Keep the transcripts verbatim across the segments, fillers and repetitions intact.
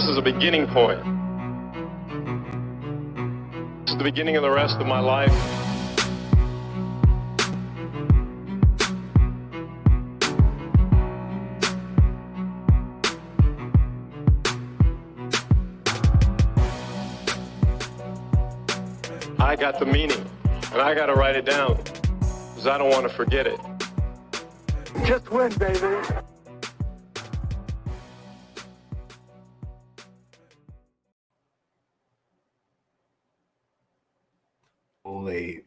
This is a beginning point. This is the beginning of the rest of my life. I got the meaning, and I got to write it down, because I don't want to forget it. Just win, baby. Late,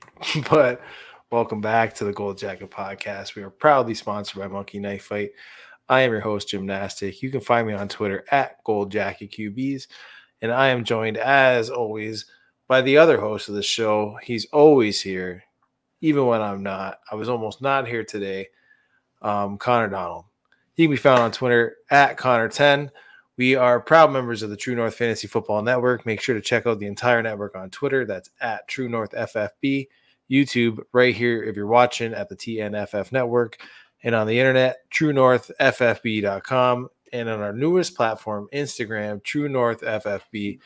but welcome back to the Gold Jacket Podcast. We are proudly sponsored by Monkey Knife Fight. I am your host, Gymnastic. You can find me on Twitter at Gold Jacket Q Bs, and I am joined, as always, by the other host of the show. He's always here, even when I'm not. I was almost not here today. Um, Connor Donald. He can be found on Twitter at Connor ten. We are proud members of the True North Fantasy Football Network. Make sure to check out the entire network on Twitter. That's at True North F F B, YouTube, right here if you're watching at the T N F F Network, and on the internet, true north f f b dot com, and on our newest platform, Instagram, True North F F B.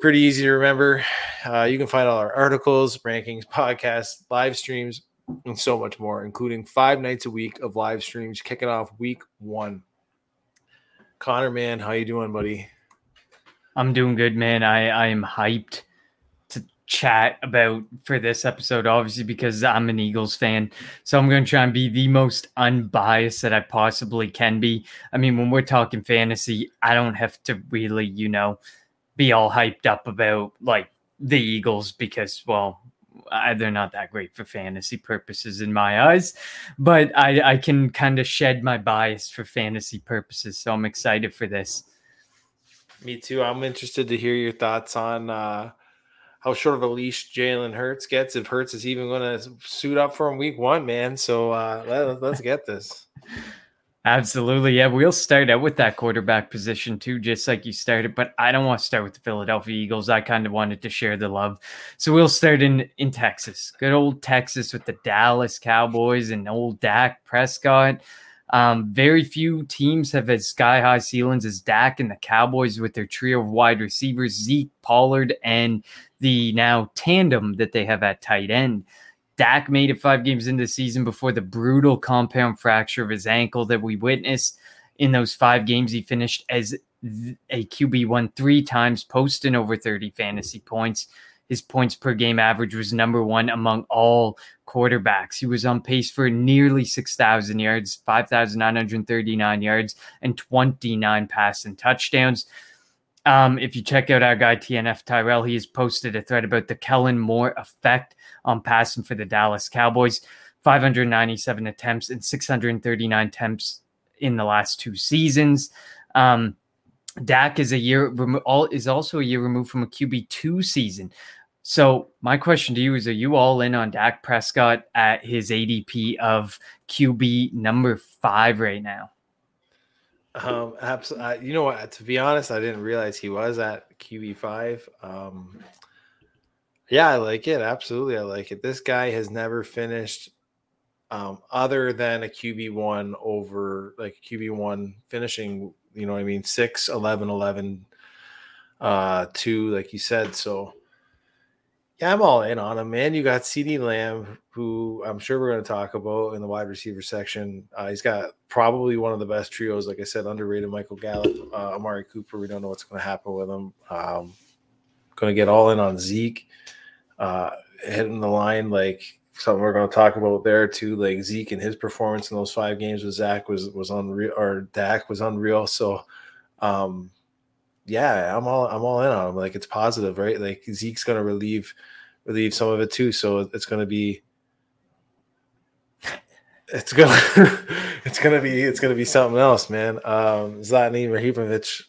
Pretty easy to remember. Uh, you can find all our articles, rankings, podcasts, live streams, and so much more, including five nights a week of live streams, kicking off week one. Connor, man, how you doing, buddy? I'm doing good, man. I, I am hyped to chat about for this episode, obviously, because I'm an Eagles fan. So I'm going to try and be the most unbiased that I possibly can be. I mean, when we're talking fantasy, I don't have to really, you know, be all hyped up about, like, the Eagles because, well, I, they're not that great for fantasy purposes in my eyes, but I, I can kind of shed my bias for fantasy purposes. So I'm excited for this. Me too. I'm interested to hear your thoughts on uh, how short of a leash Jalen Hurts gets, if Hurts is even going to suit up for him week one, man. So uh, let, let's get this. Absolutely. Yeah, we'll start out with that quarterback position too, just like you started, but I don't want to start with the Philadelphia Eagles. I kind of wanted to share the love. So we'll start in, in Texas, good old Texas with the Dallas Cowboys and old Dak Prescott. Um, very few teams have as sky-high ceilings as Dak and the Cowboys with their trio of wide receivers, Zeke, Pollard, and the now tandem that they have at tight end. Dak made it five games into the season before the brutal compound fracture of his ankle that we witnessed. In those five games, he finished as a Q B one three times, posting over thirty fantasy points. His points per game average was number one among all quarterbacks. He was on pace for nearly six thousand yards, five thousand nine hundred thirty-nine yards, and twenty-nine passing touchdowns. Um, if you check out our guy, T N F Tyrell, he has posted a thread about the Kellen Moore effect on passing for the Dallas Cowboys, five hundred ninety-seven attempts and six hundred thirty-nine attempts in the last two seasons. Um, Dak is a year remo- all, is also a year removed from a Q B two season. So my question to you is, are you all in on Dak Prescott at his A D P of Q B number five right now? Um, absolutely. You know what? To be honest, I didn't realize he was at Q B five. Um, yeah, I like it. Absolutely, I like it. This guy has never finished um, other than a Q B one over, like, Q B one finishing, you know what I mean, six, eleven, eleven, uh, two, like you said. So, yeah, I'm all in on him, man. You got CeeDee Lamb, who I'm sure we're going to talk about in the wide receiver section. Uh, he's got probably one of the best trios. Like I said, underrated Michael Gallup, uh, Amari Cooper. We don't know what's going to happen with him. Um, going to get all in on Zeke, uh, hitting the line, like something we're going to talk about there too. Like Zeke and his performance in those five games with Zach was was unreal, or Dak was unreal. So, um, yeah, I'm all I'm all in on him. Like, it's positive, right? Like, Zeke's gonna relieve relieve some of it too. So it's gonna be it's gonna it's gonna be it's gonna be something else, man. Um, Zlatan Ibrahimovic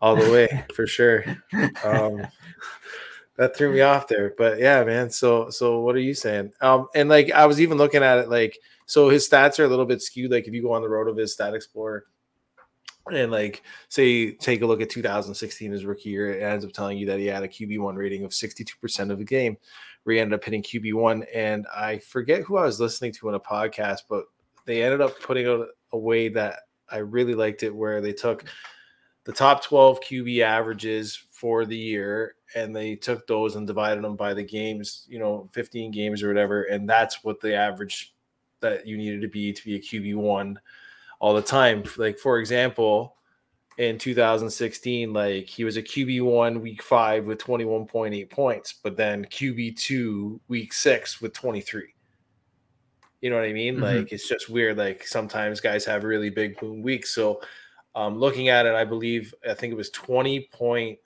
all the way for sure. Um, that threw me off there, but yeah, man. So so what are you saying? Um, and like I was even looking at it, like, so his stats are a little bit skewed. Like, if you go on the Rotoviz Stat Explorer and, like, say, take a look at two thousand sixteen, his rookie year, it ends up telling you that he had a Q B one rating of sixty-two percent of the game, where he ended up hitting Q B one. And I forget who I was listening to on a podcast, but they ended up putting out a way that I really liked it, where they took the top twelve Q B averages for the year, and they took those and divided them by the games, you know, fifteen games or whatever, and that's what the average that you needed to be to be a Q B one all the time. Like, for example, in two thousand sixteen, like, he was a Q B one week five with twenty-one point eight points, but then Q B two week six with twenty-three. You know what I mean? Mm-hmm. Like, it's just weird. Like, sometimes guys have really big boom weeks. So um, looking at it, I believe, I think it was twenty point.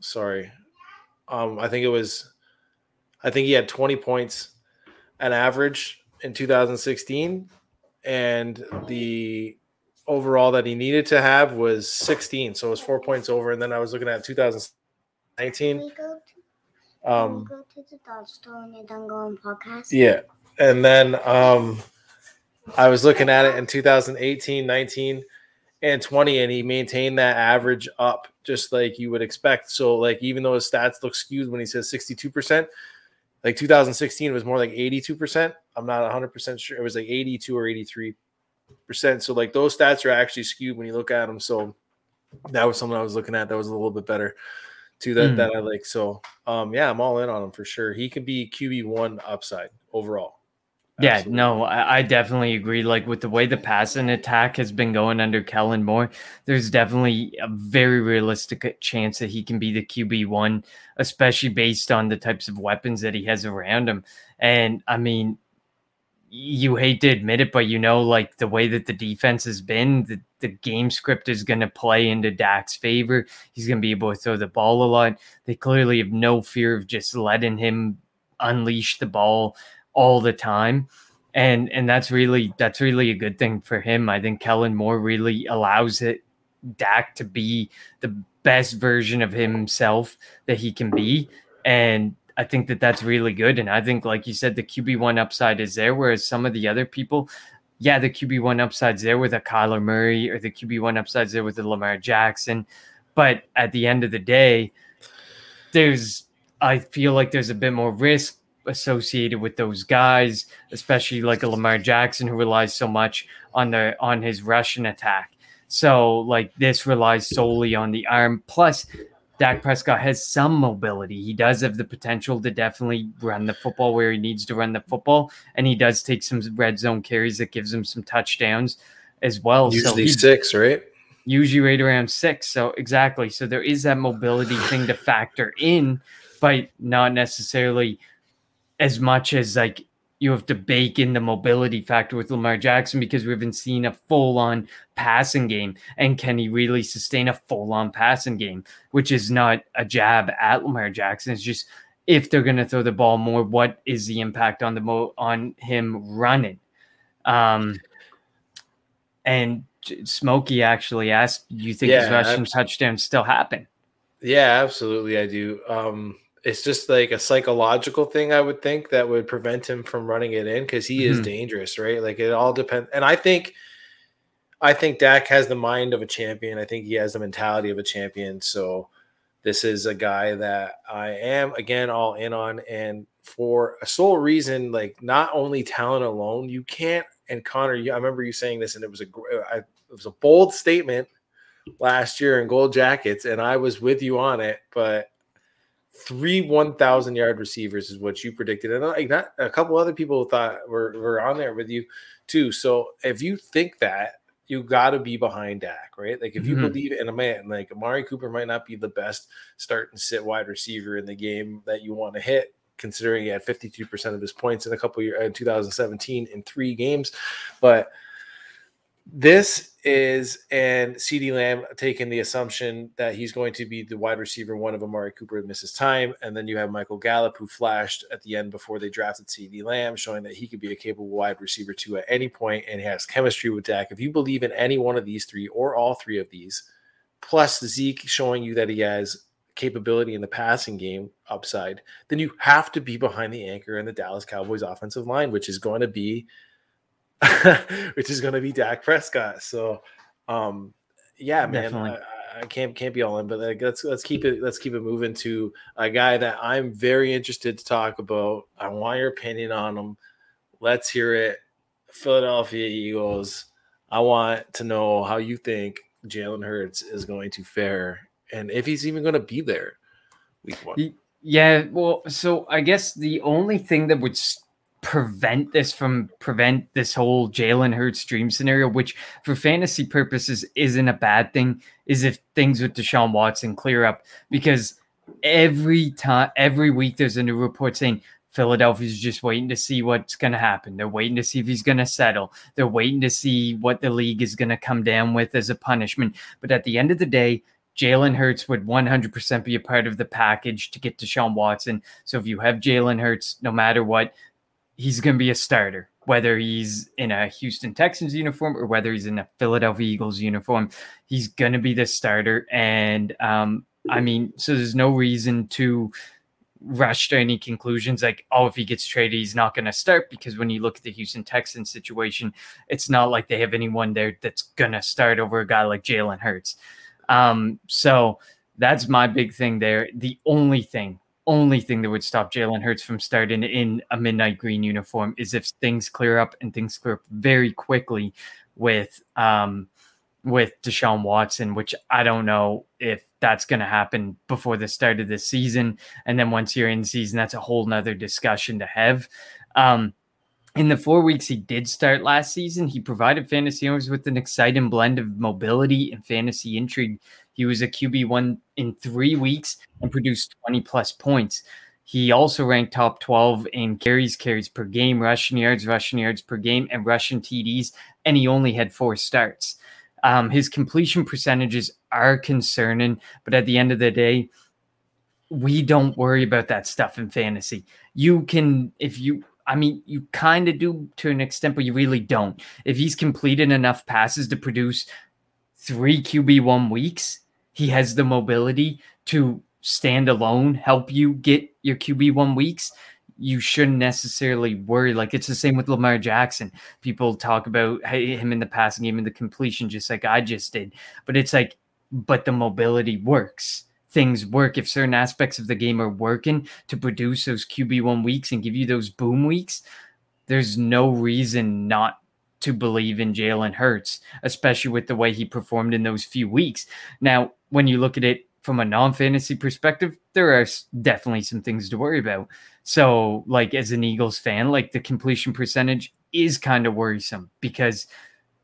Sorry. Um, I think it was, I think he had twenty points an average in two thousand sixteen, and the overall that he needed to have was sixteen. So it was four points over. And then I was looking at two thousand nineteen. Can we go to, um, go to the dog store and you're done going podcast? Yeah. And then um, I was looking at it in two thousand eighteen, nineteen, and twenty, and he maintained that average up just like you would expect. So, like, even though his stats look skewed when he says sixty-two percent, like two thousand sixteen was more like eighty-two percent. I'm not one hundred percent sure. It was like eighty-two or eighty-three percent. So, like, those stats are actually skewed when you look at them. So that was something I was looking at that was a little bit better too, that, mm. that I like. So, um, yeah, I'm all in on him for sure. He could be Q B one upside overall. Yeah, absolutely. no, I, I definitely agree. Like, with the way the passing attack has been going under Kellen Moore, there's definitely a very realistic chance that he can be the Q B one, especially based on the types of weapons that he has around him. And, I mean, you hate to admit it, but, you know, like, the way that the defense has been, the, the game script is going to play into Dak's favor. He's going to be able to throw the ball a lot. They clearly have no fear of just letting him unleash the ball all the time. And and that's really that's really a good thing for him. I think Kellen Moore really allows it Dak to be the best version of himself that he can be. And I think that that's really good. And I think, like you said, the Q B one upside is there, whereas some of the other people, yeah, the Q B one upside's there with a Kyler Murray, or the Q B one upside's there with a Lamar Jackson. But at the end of the day, there's I feel like there's a bit more risk associated with those guys, especially like a Lamar Jackson, who relies so much on the on his rushing attack. So, like, this relies solely on the arm. Plus, Dak Prescott has some mobility. He does have the potential to definitely run the football where he needs to run the football, and he does take some red zone carries that gives him some touchdowns as well. Usually so he, six, right? Usually right around six. So exactly. So there is that mobility thing to factor in, but not necessarily as much as, like, you have to bake in the mobility factor with Lamar Jackson, because we haven't seen a full-on passing game. And can he really sustain a full-on passing game, which is not a jab at Lamar Jackson. It's just, if they're going to throw the ball more, what is the impact on the mo- on him running? Um, and Smokey actually asked, do you think yeah, his rushing touchdowns still happen? Yeah, absolutely I do. Um It's just like a psychological thing, I would think, that would prevent him from running it in, because he is mm-hmm. dangerous, right? Like, it all depends. And I think I think Dak has the mind of a champion. I think he has the mentality of a champion. So this is a guy that I am, again, all in on. And for a sole reason, like, not only talent alone, you can't – and Connor, I remember you saying this, and it was a I, it was a bold statement last year in Gold Jackets, and I was with you on it, but – Three one thousand yard receivers is what you predicted, and like not a couple other people thought were, were on there with you too. So if you think that, you got to be behind Dak, right? Like, if mm-hmm. you believe in a man, like Amari Cooper might not be the best start and sit wide receiver in the game that you want to hit, considering he had fifty-two percent of his points in a couple of years in two thousand seventeen in three games, but. This is, and CeeDee Lamb taking the assumption that he's going to be the wide receiver one of Amari Cooper and misses time. And then you have Michael Gallup, who flashed at the end before they drafted CeeDee Lamb, showing that he could be a capable wide receiver two at any point and has chemistry with Dak. If you believe in any one of these three or all three of these, plus Zeke showing you that he has capability in the passing game upside, then you have to be behind the anchor in the Dallas Cowboys offensive line, which is going to be which is going to be Dak Prescott. So, um, yeah, man, I, I can't can't be all in, but like, let's let's keep it let's keep it moving to a guy that I'm very interested to talk about. I want your opinion on him. Let's hear it. Philadelphia Eagles. I want to know how you think Jalen Hurts is going to fare and if he's even going to be there week one. Yeah, well, so I guess the only thing that would prevent this from prevent this whole Jalen Hurts dream scenario, which for fantasy purposes isn't a bad thing, is if things with Deshaun Watson clear up, because every time, every week there's a new report saying Philadelphia's just waiting to see what's going to happen. They're waiting to see if he's going to settle. They're waiting to see what the league is going to come down with as a punishment. But at the end of the day, Jalen Hurts would one hundred percent be a part of the package to get Deshaun Watson. So if you have Jalen Hurts, no matter what, he's going to be a starter, whether he's in a Houston Texans uniform or whether he's in a Philadelphia Eagles uniform. He's going to be the starter. And um, I mean, so there's no reason to rush to any conclusions like, oh, if he gets traded, he's not going to start, because when you look at the Houston Texans situation, it's not like they have anyone there that's going to start over a guy like Jalen Hurts. Um, so that's my big thing there. The only thing, only thing that would stop Jalen Hurts from starting in a midnight green uniform is if things clear up, and things clear up very quickly with, um, with Deshaun Watson, which I don't know if that's going to happen before the start of the season. And then once you're in season, that's a whole nother discussion to have. Um, in the four weeks he did start last season, he provided fantasy owners with an exciting blend of mobility and fantasy intrigue. He was a Q B one in three weeks and produced twenty plus points. He also ranked top twelve in carries, carries per game, rushing yards, rushing yards per game, and rushing T Ds. And he only had four starts. Um, his completion percentages are concerning, but at the end of the day, we don't worry about that stuff in fantasy. You can, if you, I mean, you kind of do to an extent, but you really don't. If he's completed enough passes to produce three Q B one weeks, he has the mobility to stand alone, help you get your Q B one weeks. You shouldn't necessarily worry. Like, it's the same with Lamar Jackson. People talk about him in the passing game and the completion, just like I just did. But it's like, but the mobility works. Things work. If certain aspects of the game are working to produce those Q B one weeks and give you those boom weeks, there's no reason not to believe in Jalen Hurts, especially with the way he performed in those few weeks. Now, when you look at it from a non-fantasy perspective, there are definitely some things to worry about. So, like, as an Eagles fan, like, the completion percentage is kind of worrisome because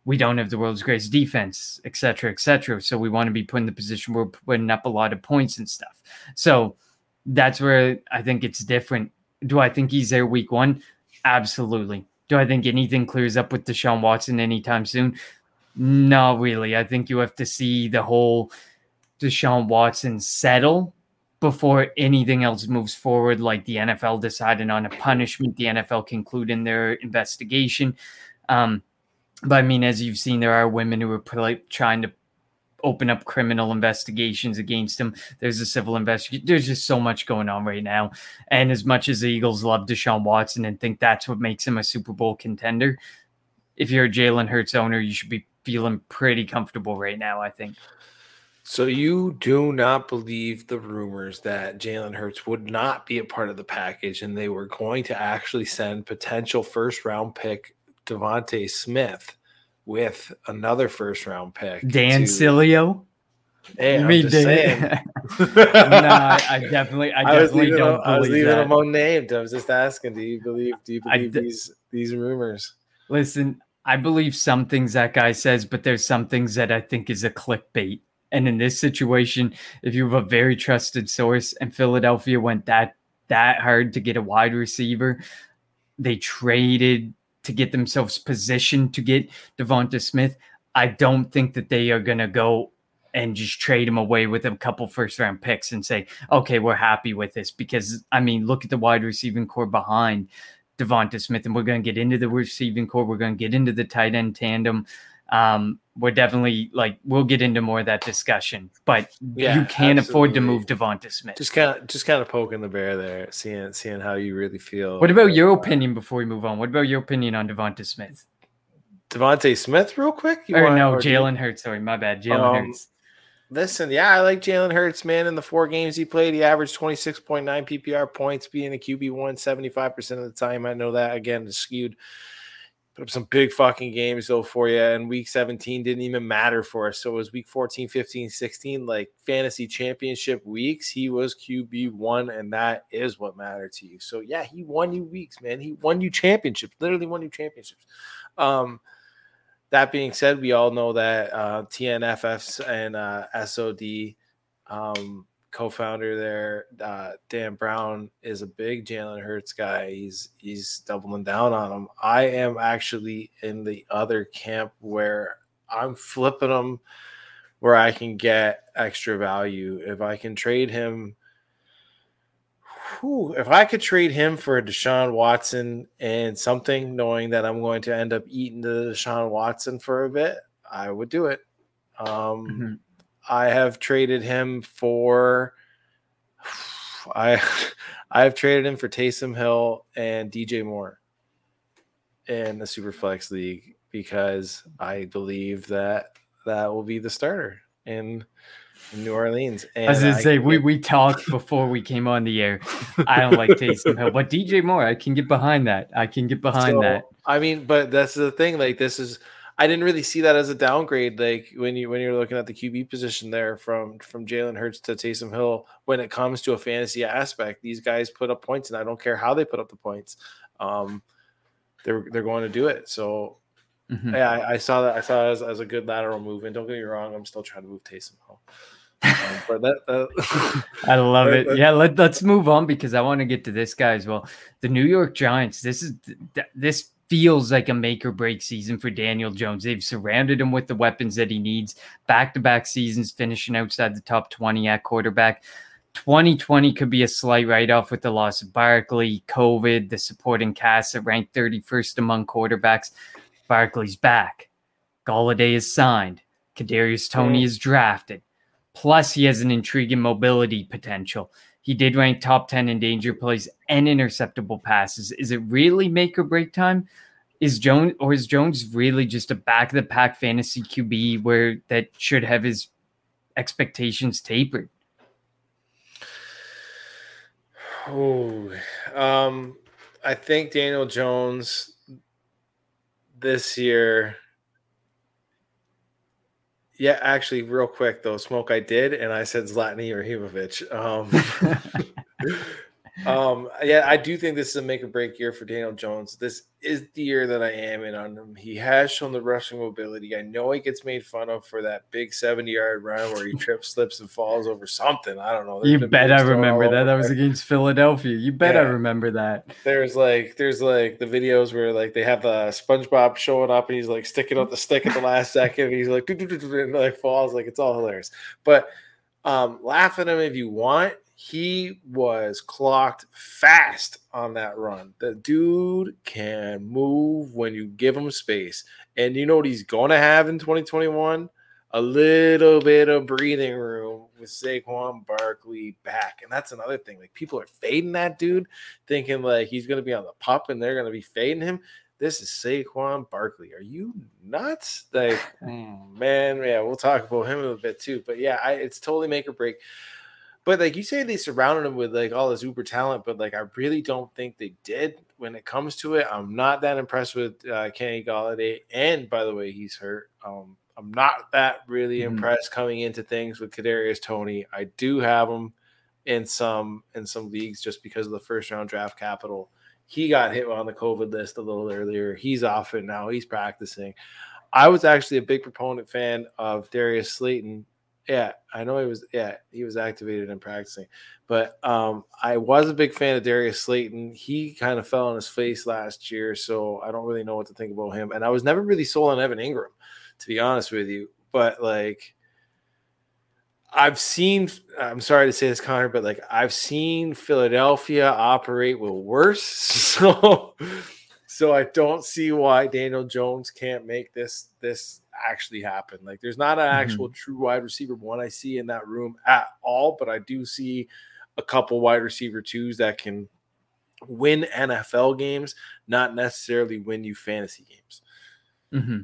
we don't have the world's greatest defense, et cetera, et cetera. So we want to be put in the position where we're putting up a lot of points and stuff. So that's where I think it's different. Do I think he's there week one? Absolutely. Do I think anything clears up with Deshaun Watson anytime soon? Not really. I think you have to see the whole Deshaun Watson settle before anything else moves forward, like the N F L deciding on a punishment, the N F L concluding their investigation. Um, but I mean, as you've seen, there are women who are trying to open up criminal investigations against him. There's a civil investigation. There's just so much going on right now. And as much as the Eagles love Deshaun Watson and think that's what makes him a Super Bowl contender, if you're a Jalen Hurts owner, you should be feeling pretty comfortable right now, I think. So you do not believe the rumors that Jalen Hurts would not be a part of the package and they were going to actually send potential first-round pick Devontae Smith with another first-round pick. Dan to... Silio? Hey, you I'm mean just Dan? Saying. no, I definitely, I definitely I don't a, believe that. I was leaving that. Them unnamed. I was just asking, do you believe, do you believe de- these, these rumors? Listen, I believe some things that guy says, but there's some things that I think is a clickbait. And in this situation, if you have a very trusted source and Philadelphia went that that hard to get a wide receiver, they traded to get themselves positioned to get Devonta Smith. I don't think that they are going to go and just trade him away with a couple first round picks and say, okay, we're happy with this. Because, I mean, look at the wide receiving core behind Devonta Smith. And we're going to get into the receiving core. We're going to get into the tight end tandem. Um, we're definitely like we'll get into more of that discussion, but yeah, you can't absolutely afford to move Devonta Smith. Just kind of, just kind of poking the bear there, seeing, seeing how you really feel. What about your opinion before we move on? What about your opinion on Devonta Smith? Devonta Smith, real quick. You or want, no, or Jalen Hurts. Sorry, my bad. Jalen um, Hurts. Listen, yeah, I like Jalen Hurts, man. In the four games he played, he averaged twenty-six point nine P P R points, being a Q B one seventy-five percent of the time. I know that again is skewed. Put up some big fucking games, though, for you. And week seventeen didn't even matter for us. So it was week fourteen, fifteen, sixteen, like fantasy championship weeks. He was Q B one, and that is what mattered to you. So, yeah, he won you weeks, man. He won you championships, literally won you championships. Um, that being said, we all know that uh, T N F F's and uh, S O D um, co-founder there, uh, Dan Brown, is a big Jalen Hurts guy. He's he's doubling down on him. I am actually in the other camp where I'm flipping him where I can get extra value. If I can trade him, whew, if I could trade him for a Deshaun Watson and something, knowing that I'm going to end up eating the Deshaun Watson for a bit, I would do it. Um, mm-hmm. I have traded him for I I've traded him for Taysom Hill and D J Moore in the Superflex League because I believe that that will be the starter in, in New Orleans. And As I say, I, we, we talked before we came on the air. I don't like Taysom Hill, but D J Moore, I can get behind that. I can get behind so, that. I mean, but that's the thing. Like, this is I didn't really see that as a downgrade, like when you when you're looking at the Q B position there, from from Jalen Hurts to Taysom Hill. When it comes to a fantasy aspect, these guys put up points, and I don't care how they put up the points. Um, they're they're going to do it. So mm-hmm. yeah, I, I saw that I saw it as, as a good lateral move. And don't get me wrong, I'm still trying to move Taysom Hill. Um, but that, uh, I love it. Yeah, let, let's move on because I want to get to this guy as well. The New York Giants. This is this. feels like a make or break season for Daniel Jones. They've surrounded him with the weapons that he needs. Back-to-back seasons, finishing outside the top twenty at quarterback. twenty twenty could be a slight write-off with the loss of Barkley, COVID, the supporting cast that ranked thirty-first among quarterbacks. Barkley's back. Golladay is signed. Kadarius Toney is drafted. Plus, he has an intriguing mobility potential. He did rank top ten in danger plays and interceptable passes. Is it really make or break time? Is Jones or is Jones really just a back of the pack fantasy Q B where that should have his expectations tapered? Oh, um, I think Daniel Jones this year. Yeah, actually, real quick, though, Smoke, I did, and I said Zlatan Ibrahimovic. Um, um, yeah, I do think this is a make-or-break year for Daniel Jones. This is the year that I am in on him. He has shown the rushing mobility. I know he gets made fun of for that big seventy-yard run where he trips, slips, and falls over something. I don't know. You bet I remember that. That was against Philadelphia. You bet yeah. I remember that. There's, like, there's like the videos where, like, they have the SpongeBob showing up, and he's, like, sticking up the stick at the last second, and he's, like, and, like, falls. Like, it's all hilarious. But um, laugh at him if you want. He was clocked fast on that run. The dude can move when you give him space. And you know what he's going to have in twenty twenty-one? A little bit of breathing room with Saquon Barkley back. And that's another thing. Like, people are fading that dude, thinking, like, he's going to be on the pop and they're going to be fading him. This is Saquon Barkley. Are you nuts? Like, man, yeah, we'll talk about him in a bit too. But, yeah, I, it's totally make or break. But, like, you say they surrounded him with, like, all this uber talent, but, like, I really don't think they did when it comes to it. I'm not that impressed with uh, Kenny Golladay. And, by the way, he's hurt. Um, I'm not that really mm. impressed coming into things with Kadarius Toney. I do have him in some in some leagues just because of the first-round draft capital. He got hit on the COVID list a little earlier. He's off it now. He's practicing. I was actually a big proponent fan of Darius Slayton. Yeah, I know he was. Yeah, he was activated and practicing, but um, I was a big fan of Darius Slayton. He kind of fell on his face last year, so I don't really know what to think about him. And I was never really sold on Evan Ingram, to be honest with you. But, like, I've seen. I'm sorry to say this, Connor, but, like, I've seen Philadelphia operate with worse. So, so I don't see why Daniel Jones can't make this this. actually happen. Like, there's not an actual mm-hmm. true wide receiver one I see in that room at all, but I do see a couple wide receiver twos that can win N F L games, not necessarily win you fantasy games. Mm-hmm.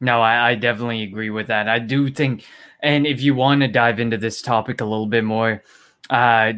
No, I, I definitely agree with that. I do think, and if you want to dive into this topic a little bit more, uh,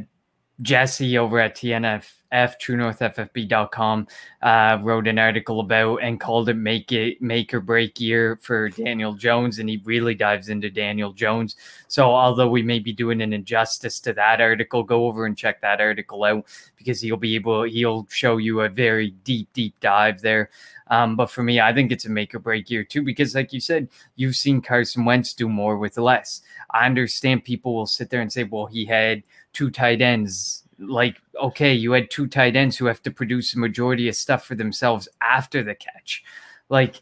Jesse over at T N F F True North F F B dot com uh, wrote an article about and called it make it make or break year for Daniel Jones, and he really dives into Daniel Jones. So although we may be doing an injustice to that article, go over and check that article out, because he'll be able he'll show you a very deep deep dive there. Um, but for me, I think it's a make or break year too, because like you said, you've seen Carson Wentz do more with less. I understand people will sit there and say, well, he had two tight ends. Like, okay, you had two tight ends who have to produce the majority of stuff for themselves after the catch. Like,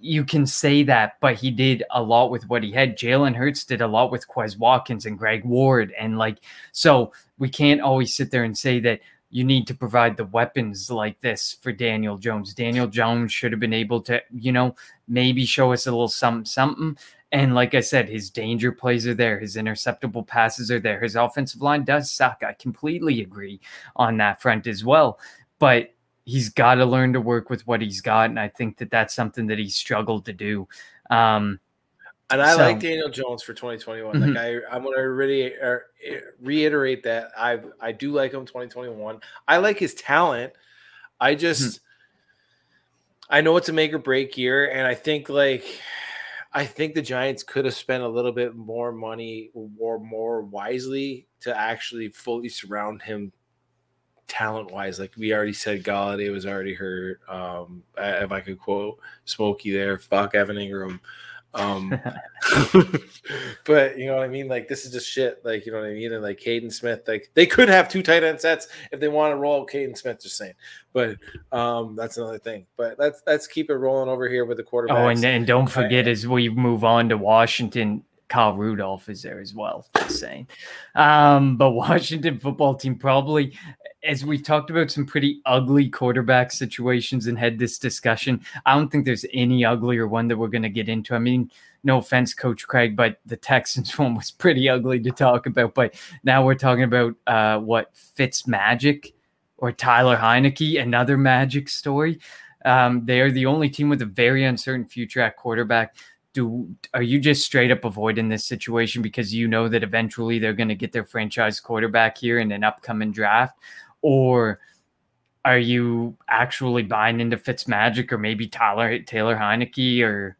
you can say that, but he did a lot with what he had. Jalen Hurts did a lot with Quez Watkins and Greg Ward. And like, so we can't always sit there and say that you need to provide the weapons like this for Daniel Jones. Daniel Jones should have been able to, you know, maybe show us a little something, something. And like I said, his danger plays are there. His interceptable passes are there. His offensive line does suck. I completely agree on that front as well. But he's got to learn to work with what he's got. And I think that that's something that he struggled to do. Um, and I so. like Daniel Jones for twenty twenty-one. Mm-hmm. Like I, I'm going to really uh, reiterate that I I do like him twenty twenty-one. I like his talent. I just mm-hmm. I know it's a make or break year, and I think like I think the Giants could have spent a little bit more money or more wisely to actually fully surround him talent-wise. Like we already said, Galladay was already hurt. Um, if I could quote Smokey there, fuck Evan Ingram. um but you know what I mean, like this is just shit, like you know what I mean. And like Caden Smith, like they could have two tight end sets if they want to roll Caden Smith, just saying. But um that's another thing. But let's let's keep it rolling over here with the quarterbacks. Oh, and then don't forget, I, as we move on to Washington, Kyle Rudolph is there as well, just saying. Um but Washington football team, probably, as we've talked about some pretty ugly quarterback situations and had this discussion, I don't think there's any uglier one that we're going to get into. I mean, no offense, Coach Craig, but the Texans one was pretty ugly to talk about. But now we're talking about uh, what, Fitzmagic or Tyler Heineke, another magic story. Um, they are the only team with a very uncertain future at quarterback. Do, are you just straight up avoiding this situation because you know that eventually they're going to get their franchise quarterback here in an upcoming draft? Or are you actually buying into Fitzmagic or maybe Tyler Taylor Heineke? Or,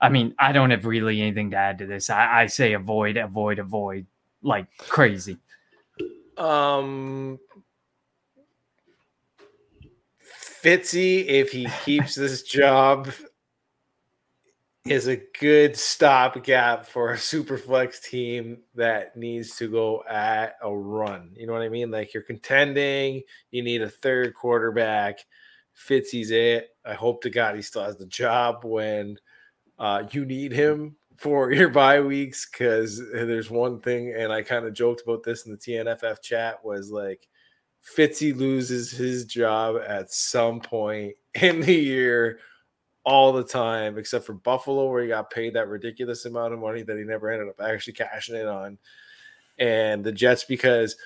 I mean, I don't have really anything to add to this. I, I say avoid, avoid, avoid, like crazy. Um, Fitzy, if he keeps this job, is a good stopgap for a super flex team that needs to go at a run. You know what I mean? Like you're contending, you need a third quarterback. Fitzy's it. I hope to God he still has the job when uh, you need him for your bye weeks, because there's one thing, and I kind of joked about this in the T N F F chat, was like Fitzy loses his job at some point in the year all the time, except for Buffalo, where he got paid that ridiculous amount of money that he never ended up actually cashing in on. And the Jets, because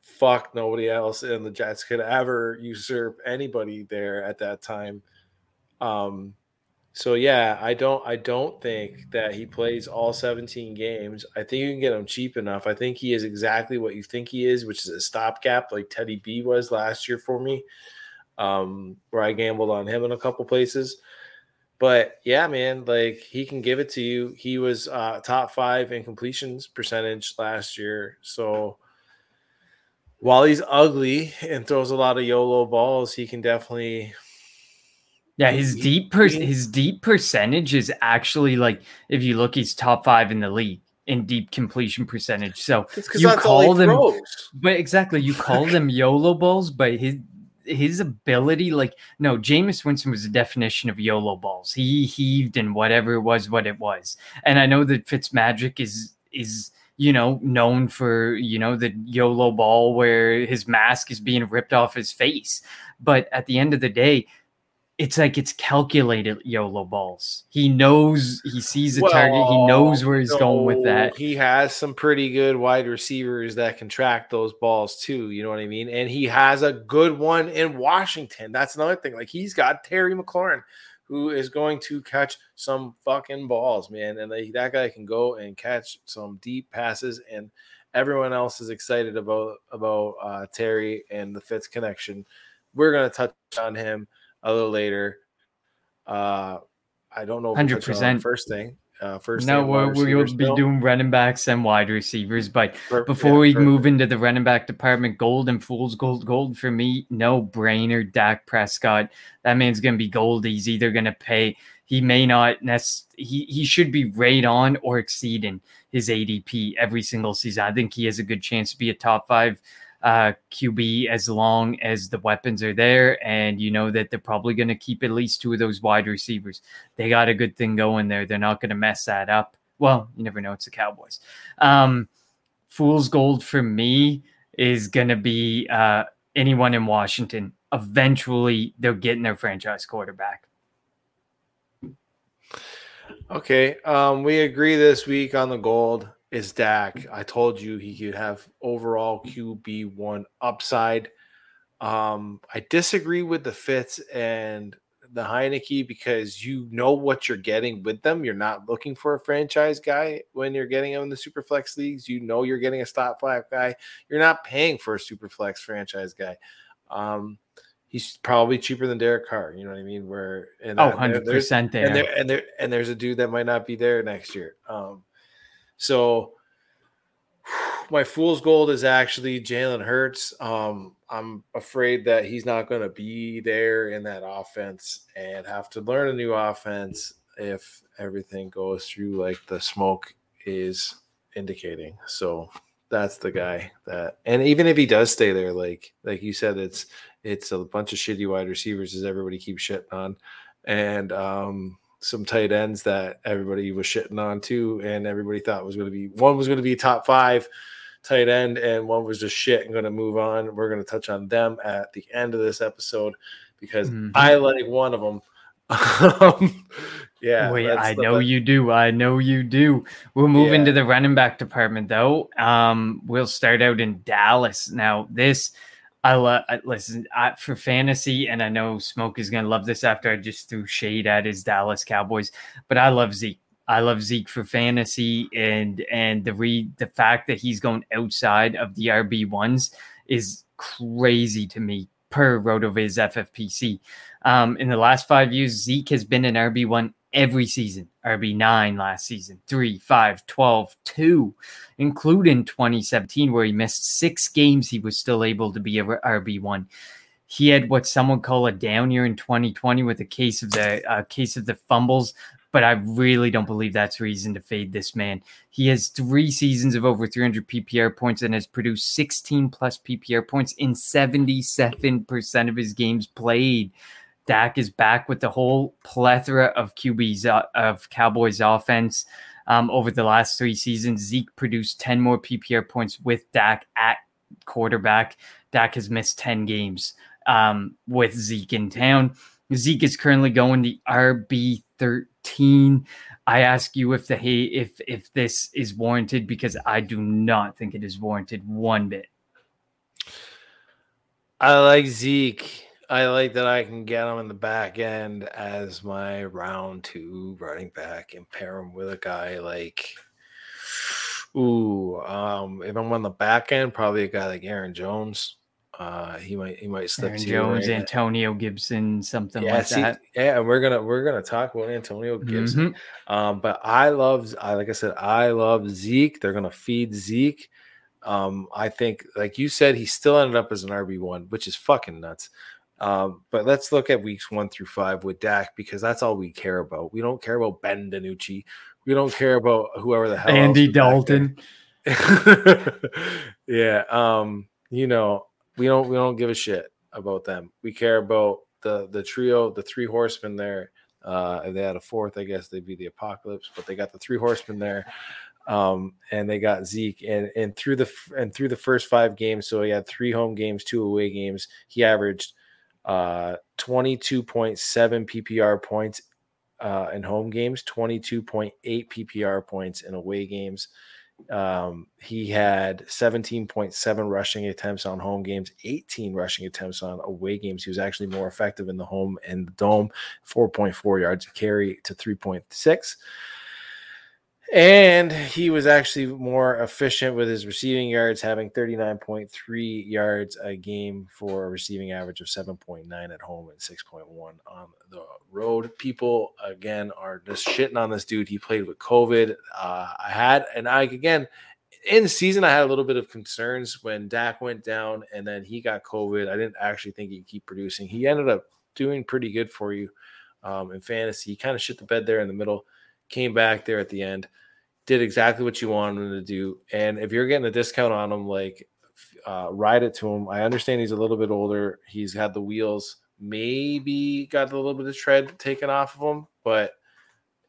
fuck, nobody else in the Jets could ever usurp anybody there at that time. Um, so yeah, I don't I don't think that he plays all seventeen games. I think you can get him cheap enough. I think he is exactly what you think he is, which is a stopgap, like Teddy B was last year for me, um, where I gambled on him in a couple places. But yeah, man, like he can give it to you. He was uh, top five in completions percentage last year. So while he's ugly and throws a lot of YOLO balls, he can definitely. Yeah, his deep per- his deep percentage is actually, like, if you look, he's top five in the league in deep completion percentage. So you call them, but exactly, you call them YOLO balls, but his. His ability, like, no, Jameis Winston was the definition of YOLO balls. He heaved and whatever it was, what it was. And I know that Fitzmagic is, is, you know, known for, you know, the YOLO ball where his mask is being ripped off his face. But at the end of the day, it's like it's calculated YOLO balls. He knows, he sees a well, target. He knows where he's no, going with that. He has some pretty good wide receivers that can track those balls too. You know what I mean? And he has a good one in Washington. That's another thing. Like he's got Terry McLaurin, who is going to catch some fucking balls, man. And like, that guy can go and catch some deep passes. And Everyone else is excited about about uh, Terry and the Fitz connection. We're going to touch on him a little later. Uh, I don't know. Hundred percent. First thing. Uh, first. No, we will be doing running backs and wide receivers. But perfect, before yeah, we perfect. move into the running back department, gold and fool's gold, gold for me, no brainer. Dak Prescott. That man's going to be gold. He's either going to pay. He may not nest. He he should be right on or exceeding his A D P every single season. I think he has a good chance to be a top five uh, Q B as long as the weapons are there, and you know that they're probably going to keep at least two of those wide receivers. They got a good thing going there. They're not going to mess that up. Well, you never know. It's the Cowboys. Um, fool's gold for me is going to be uh, anyone in Washington. Eventually, they're getting their franchise quarterback. Okay, um, we agree this week on the gold is Dak. I told you he could have overall Q B one upside. Um, I disagree with the Fitz and the Heineke because you know what you're getting with them. You're not looking for a franchise guy when you're getting him in the Superflex leagues. You know you're getting a stop flat guy. You're not paying for a Superflex franchise guy. Um He's probably cheaper than Derek Carr. You know what I mean? Where and oh, one hundred percent there. And, there, and, there, and there's a dude that might not be there next year. Um, so my fool's gold is actually Jalen Hurts. Um, I'm afraid that he's not going to be there in that offense and have to learn a new offense if everything goes through like the smoke is indicating. So that's the guy that – and even if he does stay there, like like you said, it's – it's a bunch of shitty wide receivers as everybody keeps shitting on, and um, some tight ends that everybody was shitting on too, and everybody thought was going to be one was going to be top five tight end, and one was just shit and going to move on. We're going to touch on them at the end of this episode because mm-hmm. I like one of them. um, yeah, Wait, I know best. you do. I know you do. We'll move yeah. into the running back department though. Um, we'll start out in Dallas now. This. I love listen I, for fantasy, and I know Smoke is gonna love this after I just threw shade at his Dallas Cowboys. But I love Zeke. I love Zeke for fantasy, and and the re the fact that he's going outside of the R B ones is crazy to me. Per Rotoviz F F P C, um, in the last five years, Zeke has been an R B one every season. R B nine last season, three, five, twelve, two, including twenty seventeen, where he missed six games. He was still able to be a R B one. He had what some would call a down year in twenty twenty with a case of the uh, case of the fumbles, but I really don't believe that's reason to fade this man. He has three seasons of over three hundred P P R points and has produced sixteen plus P P R points in seventy-seven percent of his games played. Dak is back with the whole plethora of Q Bs uh, of Cowboys offense um, over the last three seasons. Zeke produced ten more P P R points with Dak at quarterback. Dak has missed ten games um, with Zeke in town. Zeke is currently going the R B thirteen. I ask you if the hey if if this is warranted because I do not think it is warranted one bit. I like Zeke. I like that I can get him in the back end as my round two running back and pair him with a guy like, ooh, um, if I'm on the back end, probably a guy like Aaron Jones. Uh, he might he might slip. Aaron Jones, right? Antonio Gibson, something yeah, like see, that. Yeah, and we're gonna we're gonna talk about Antonio Gibson. Mm-hmm. Um, but I love I like I said I love Zeke. They're gonna feed Zeke. Um, I think like you said, he still ended up as an R B one, which is fucking nuts. Um, but let's look at weeks one through five with Dak because that's all we care about. We don't care about Ben DiNucci. We don't care about whoever the hell. Andy Dalton. yeah. Um, you know, we don't we don't give a shit about them. We care about the the trio, the three horsemen there. Uh, if they had a fourth, I guess they'd be the apocalypse, but they got the three horsemen there. Um, and they got Zeke and, and through the and through the first five games, so he had three home games, two away games, he averaged Uh, twenty-two point seven P P R points uh, in home games, twenty-two point eight P P R points in away games. Um, he had seventeen point seven rushing attempts on home games, eighteen rushing attempts on away games. He was actually more effective in the home and the dome, four point four yards a carry to three point six. And he was actually more efficient with his receiving yards, having thirty-nine point three yards a game for a receiving average of seven point nine at home and six point one on the road. People, again, are just shitting on this dude. He played with COVID. Uh, I had, and I, again, in season, I had a little bit of concerns when Dak went down and then he got COVID. I didn't actually think he'd keep producing. He ended up doing pretty good for you um, in fantasy. He kind of shit the bed there in the middle, came back there at the end. Did exactly what you wanted him to do. And if you're getting a discount on him, like uh, ride it to him. I understand he's a little bit older. He's had the wheels, maybe got a little bit of tread taken off of him, but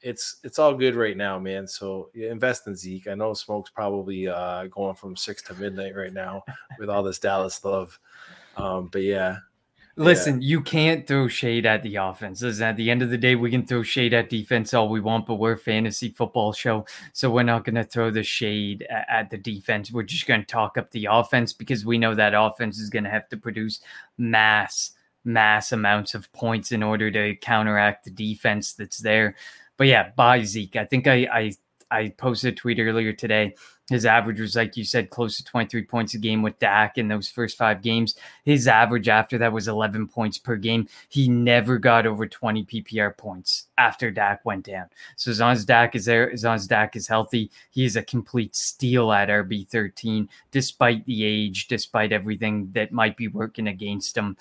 it's it's all good right now, man. So yeah, invest in Zeke. I know Smoke's probably uh, going from six to midnight right now with all this Dallas love. Um, but yeah. Listen, yeah. You can't throw shade at the offense. Listen, at the end of the day, we can throw shade at defense all we want, but we're a fantasy football show, so we're not going to throw the shade at the defense. We're just going to talk up the offense because we know that offense is going to have to produce mass, mass amounts of points in order to counteract the defense that's there. But yeah, bye Zeke. I think I I, I posted a tweet earlier today. His average was, like you said, close to twenty-three points a game with Dak in those first five games. His average after that was eleven points per game. He never got over twenty P P R points after Dak went down. So as long as Dak is there, as long as Dak is healthy, he is a complete steal at R B thirteen, despite the age, despite everything that might be working against him.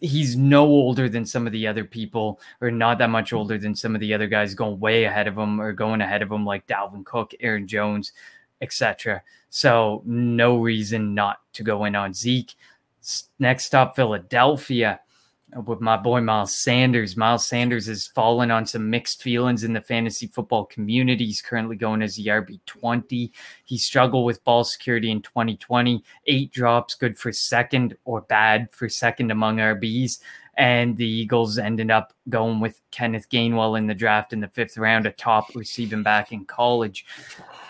He's no older than some of the other people, or not that much older than some of the other guys going way ahead of him or going ahead of him like Dalvin Cook, Aaron Jones, et cetera. So no reason not to go in on Zeke. Next up, Philadelphia with my boy Miles Sanders. Miles Sanders has fallen on some mixed feelings in the fantasy football community. He's currently going as the R B twenty. He struggled with ball security in twenty twenty. Eight drops, good for second or bad for second among R Bs. And the Eagles ended up going with Kenneth Gainwell in the draft in the fifth round, a top receiving back in college.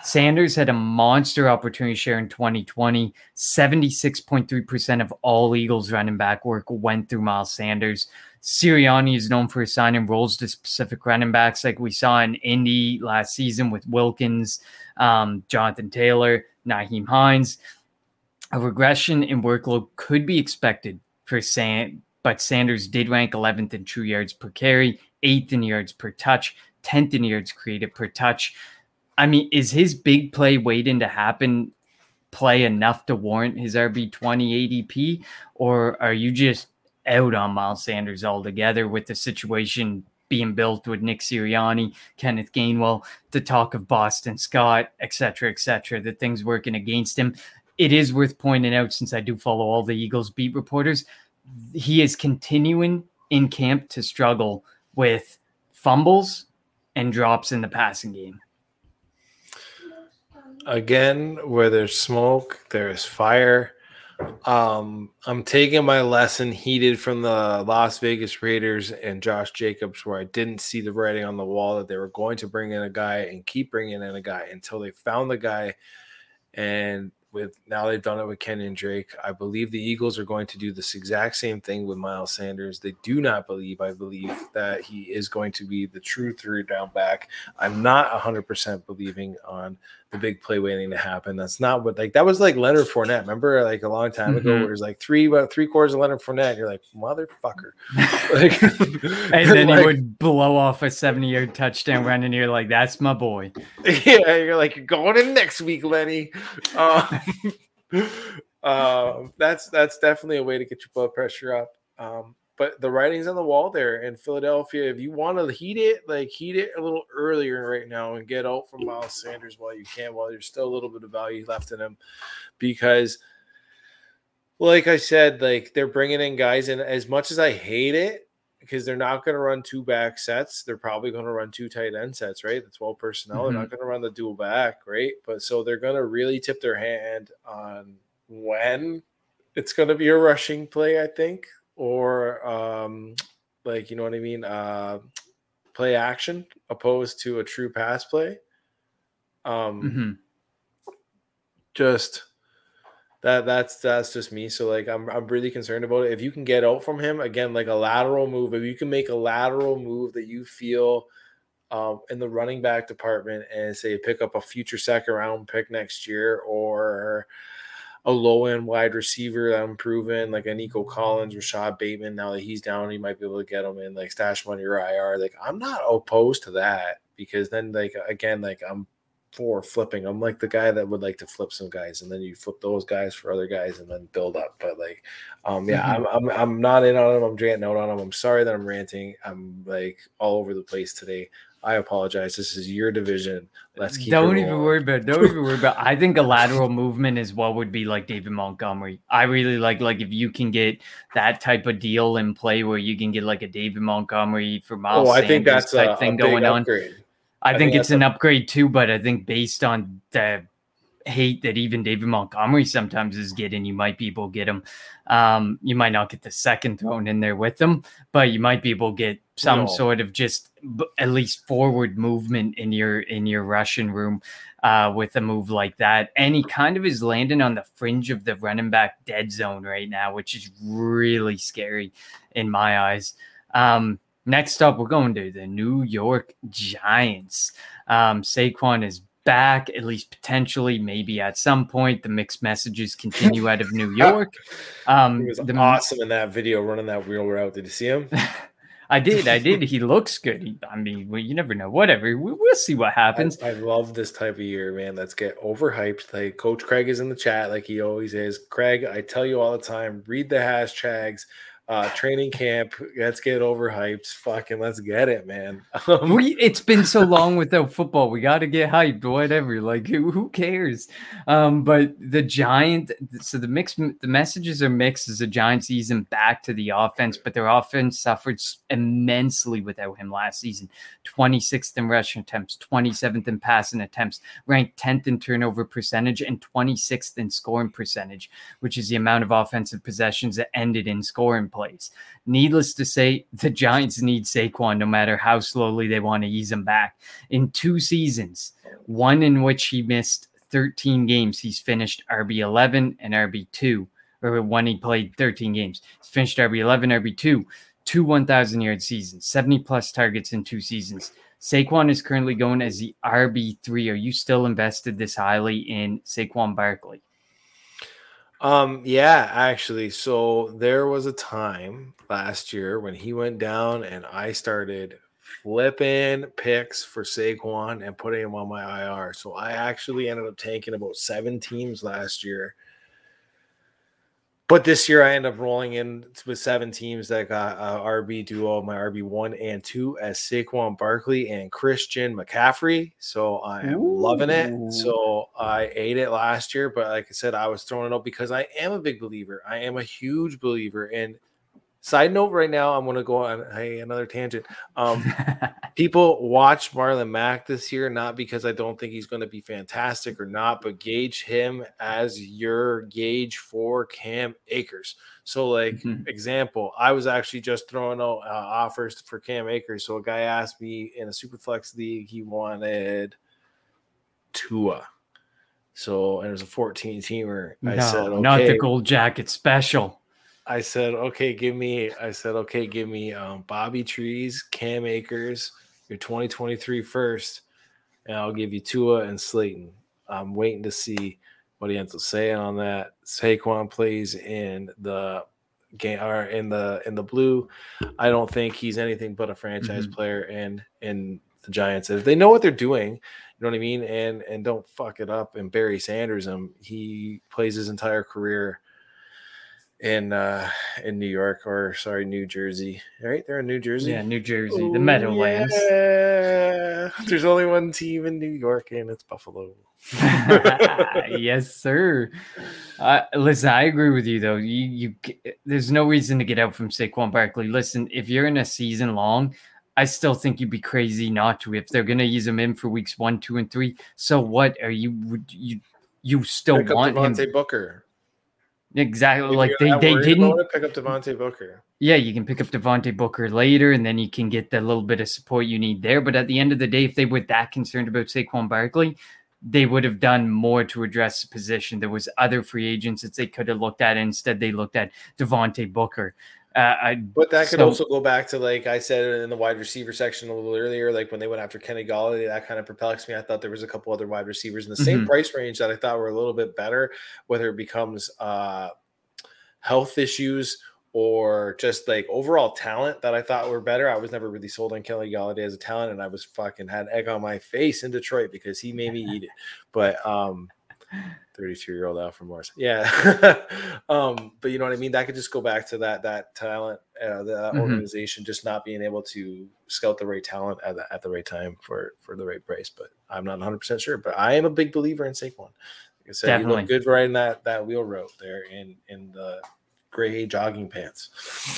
Sanders had a monster opportunity share in twenty twenty. seventy-six point three percent of all Eagles running back work went through Miles Sanders. Sirianni is known for assigning roles to specific running backs, like we saw in Indy last season with Wilkins, um, Jonathan Taylor, Nyheim Hines. A regression in workload could be expected for Sanders. But Sanders did rank eleventh in true yards per carry, eighth in yards per touch, tenth in yards created per touch. I mean, is his big play waiting to happen play enough to warrant his R B twenty A D P? Or are you just out on Miles Sanders altogether with the situation being built with Nick Sirianni, Kenneth Gainwell, the talk of Boston Scott, et cetera, et cetera, the things working against him? It is worth pointing out, since I do follow all the Eagles beat reporters, he is continuing in camp to struggle with fumbles and drops in the passing game. Again, where there's smoke, there is fire. Um, I'm taking my lesson heated from the Las Vegas Raiders and Josh Jacobs, where I didn't see the writing on the wall that they were going to bring in a guy and keep bringing in a guy until they found the guy. And with now they've done it with Kenyon Drake. I believe the Eagles are going to do this exact same thing with Miles Sanders. They do not believe, I believe, that he is going to be the true third down back. I'm not one hundred percent believing on the big play waiting to happen. That's not what, like, that was like Leonard Fournette. Remember, like, a long time mm-hmm. ago, where it was like three, about three quarters of Leonard Fournette. And you're like, motherfucker. Like, and then like, he would blow off a seventy-yard touchdown run, and you're like, that's my boy. Yeah, you're like, you're going in next week, Lenny. Um, uh, that's that's definitely a way to get your blood pressure up. Um, But the writing's on the wall there in Philadelphia. If you want to heat it, like heat it a little earlier right now and get out from Miles Sanders while you can, while there's still a little bit of value left in him. Because, like I said, like they're bringing in guys, and as much as I hate it, because they're not going to run two back sets. They're probably going to run two tight end sets, right? The twelve personnel. Mm-hmm. They're not going to run the dual back, right? But so they're going to really tip their hand on when it's going to be a rushing play, I think. Or um, like, you know what I mean? Uh, play action opposed to a true pass play. Um, mm-hmm. Just that that's that's just me. So like, I'm I'm really concerned about it. If you can get out from him again, like a lateral move, if you can make a lateral move that you feel um, in the running back department and say pick up a future second round pick next year or a low end wide receiver that I'm proven, like a Nico Collins, Rashad Bateman. Now that he's down, you might be able to get him in, like stash him on your I R. Like, I'm not opposed to that because then, like, again, like I'm for flipping. I'm like the guy that would like to flip some guys, and then you flip those guys for other guys and then build up. But like, um, yeah, I'm I'm I'm not in on him. I'm ranting out on him. I'm sorry that I'm ranting. I'm like all over the place today. I apologize. This is your division. Let's keep. Don't even on. worry about. It. Don't even worry about. It. I think a lateral movement is what would be like David Montgomery. I really like like if you can get that type of deal in play where you can get like a David Montgomery for Miles oh, Sanders I think that's type a, thing a going upgrade. on. I, I think, think it's an a- upgrade too, but I think based on the hate that even David Montgomery sometimes is getting, you might be able to get him. Um, you might not get the second thrown in there with them, but you might be able to get some no. sort of just b- at least forward movement in your in your rushing room uh, with a move like that. And he kind of is landing on the fringe of the running back dead zone right now, which is really scary in my eyes. Um, next up, we're going to the New York Giants. Um, Saquon is back, at least potentially, maybe at some point. The mixed messages continue out of New York. Um, he was the awesome m- in that video running that wheel route. Did you see him? I did. I did. He looks good. He, I mean, well, you never know. Whatever. We, we'll see what happens. I, I love this type of year, man. Let's get overhyped. Like Coach Craig is in the chat like he always is. Craig, I tell you all the time, read the hashtags. Uh, training camp. Let's get overhyped. Fucking let's get it, man. Um, we, it's been so long without football. We got to get hyped, whatever. Like, who, who cares? Um, but the Giant, so the mix, the messages are mixed as the Giants season back to the offense, but their offense suffered immensely without him last season. twenty-sixth in rushing attempts, twenty-seventh in passing attempts, ranked tenth in turnover percentage, and twenty-sixth in scoring percentage, which is the amount of offensive possessions that ended in scoring play. Place. Needless to say, the Giants need Saquon no matter how slowly they want to ease him back. In two seasons, one in which he missed thirteen games, he's finished R B eleven and R B two, or one he played thirteen games. He's finished R B eleven, R B two, two one thousand-yard seasons, seventy-plus targets in two seasons. Saquon is currently going as the R B three. Are you still invested this highly in Saquon Barkley? Um, yeah, actually. So there was a time last year when he went down and I started flipping picks for Saquon and putting him on my I R. So I actually ended up taking about seven teams last year. But this year I ended up rolling in with seven teams that got uh, R B duo, my R B one and two as Saquon Barkley and Christian McCaffrey. So I am Ooh. loving it. So I ate it last year, but like I said, I was throwing it up because I am a big believer. I am a huge believer. And side note right now, I'm going to go on hey, another tangent. Um, people watch Marlon Mack this year, not because I don't think he's going to be fantastic or not, but gauge him as your gauge for Cam Akers. So, like, mm-hmm. example, I was actually just throwing out uh, offers for Cam Akers. So a guy asked me in a Superflex league, he wanted Tua. So, and it was a fourteen-teamer. No, I said, okay, not the Gold Jacket special. I said, okay, give me, I said, okay, give me um, Bobby Trees, Cam Akers, your twenty twenty-three first, and I'll give you Tua and Slayton. I'm waiting to see what he ends up saying on that. Saquon plays in the game or in the in the blue. I don't think he's anything but a franchise mm-hmm. player in in the Giants. If they know what they're doing, you know what I mean, and and don't fuck it up and Barry Sanders him. He plays his entire career in uh in New York or sorry New Jersey. Right, they're in New Jersey. Yeah, New Jersey, oh, the Meadowlands. Yeah. There's only one team in New York and it's Buffalo. Yes, sir. Uh, listen, I agree with you though. You you there's no reason to get out from Saquon Barkley. Listen, if you're in a season long, I still think you'd be crazy not to. If they're going to use him in for weeks one, two and three, so what are you would you you still pick want up Devontae him Booker? Exactly, if like they, they didn't pick up Devontae Booker. Yeah, you can pick up Devontae Booker later, and then you can get the little bit of support you need there. But at the end of the day, if they were that concerned about Saquon Barkley, they would have done more to address the position. There was other free agents that they could have looked at. Instead, they looked at Devontae Booker. Uh, I, but that could so, also go back to, like I said in the wide receiver section a little earlier, like when they went after Kenny Golladay, that kind of perplexed me. I thought there was a couple other wide receivers in the same mm-hmm. price range that I thought were a little bit better, whether it becomes uh, health issues or just like overall talent that I thought were better. I was never really sold on Kenny Golladay as a talent, and I was fucking had egg on my face in Detroit because he made me eat it. But um thirty-two year old Alfred Morris. Yeah. um, but you know what I mean? That could just go back to that, that talent, uh, the mm-hmm. organization, just not being able to scout the right talent at the, at the right time for, for the right price. But I'm not one hundred percent sure, but I am a big believer in Saquon. Like I said, Definitely. You look good riding that, that wheel rope there in, in the gray jogging pants.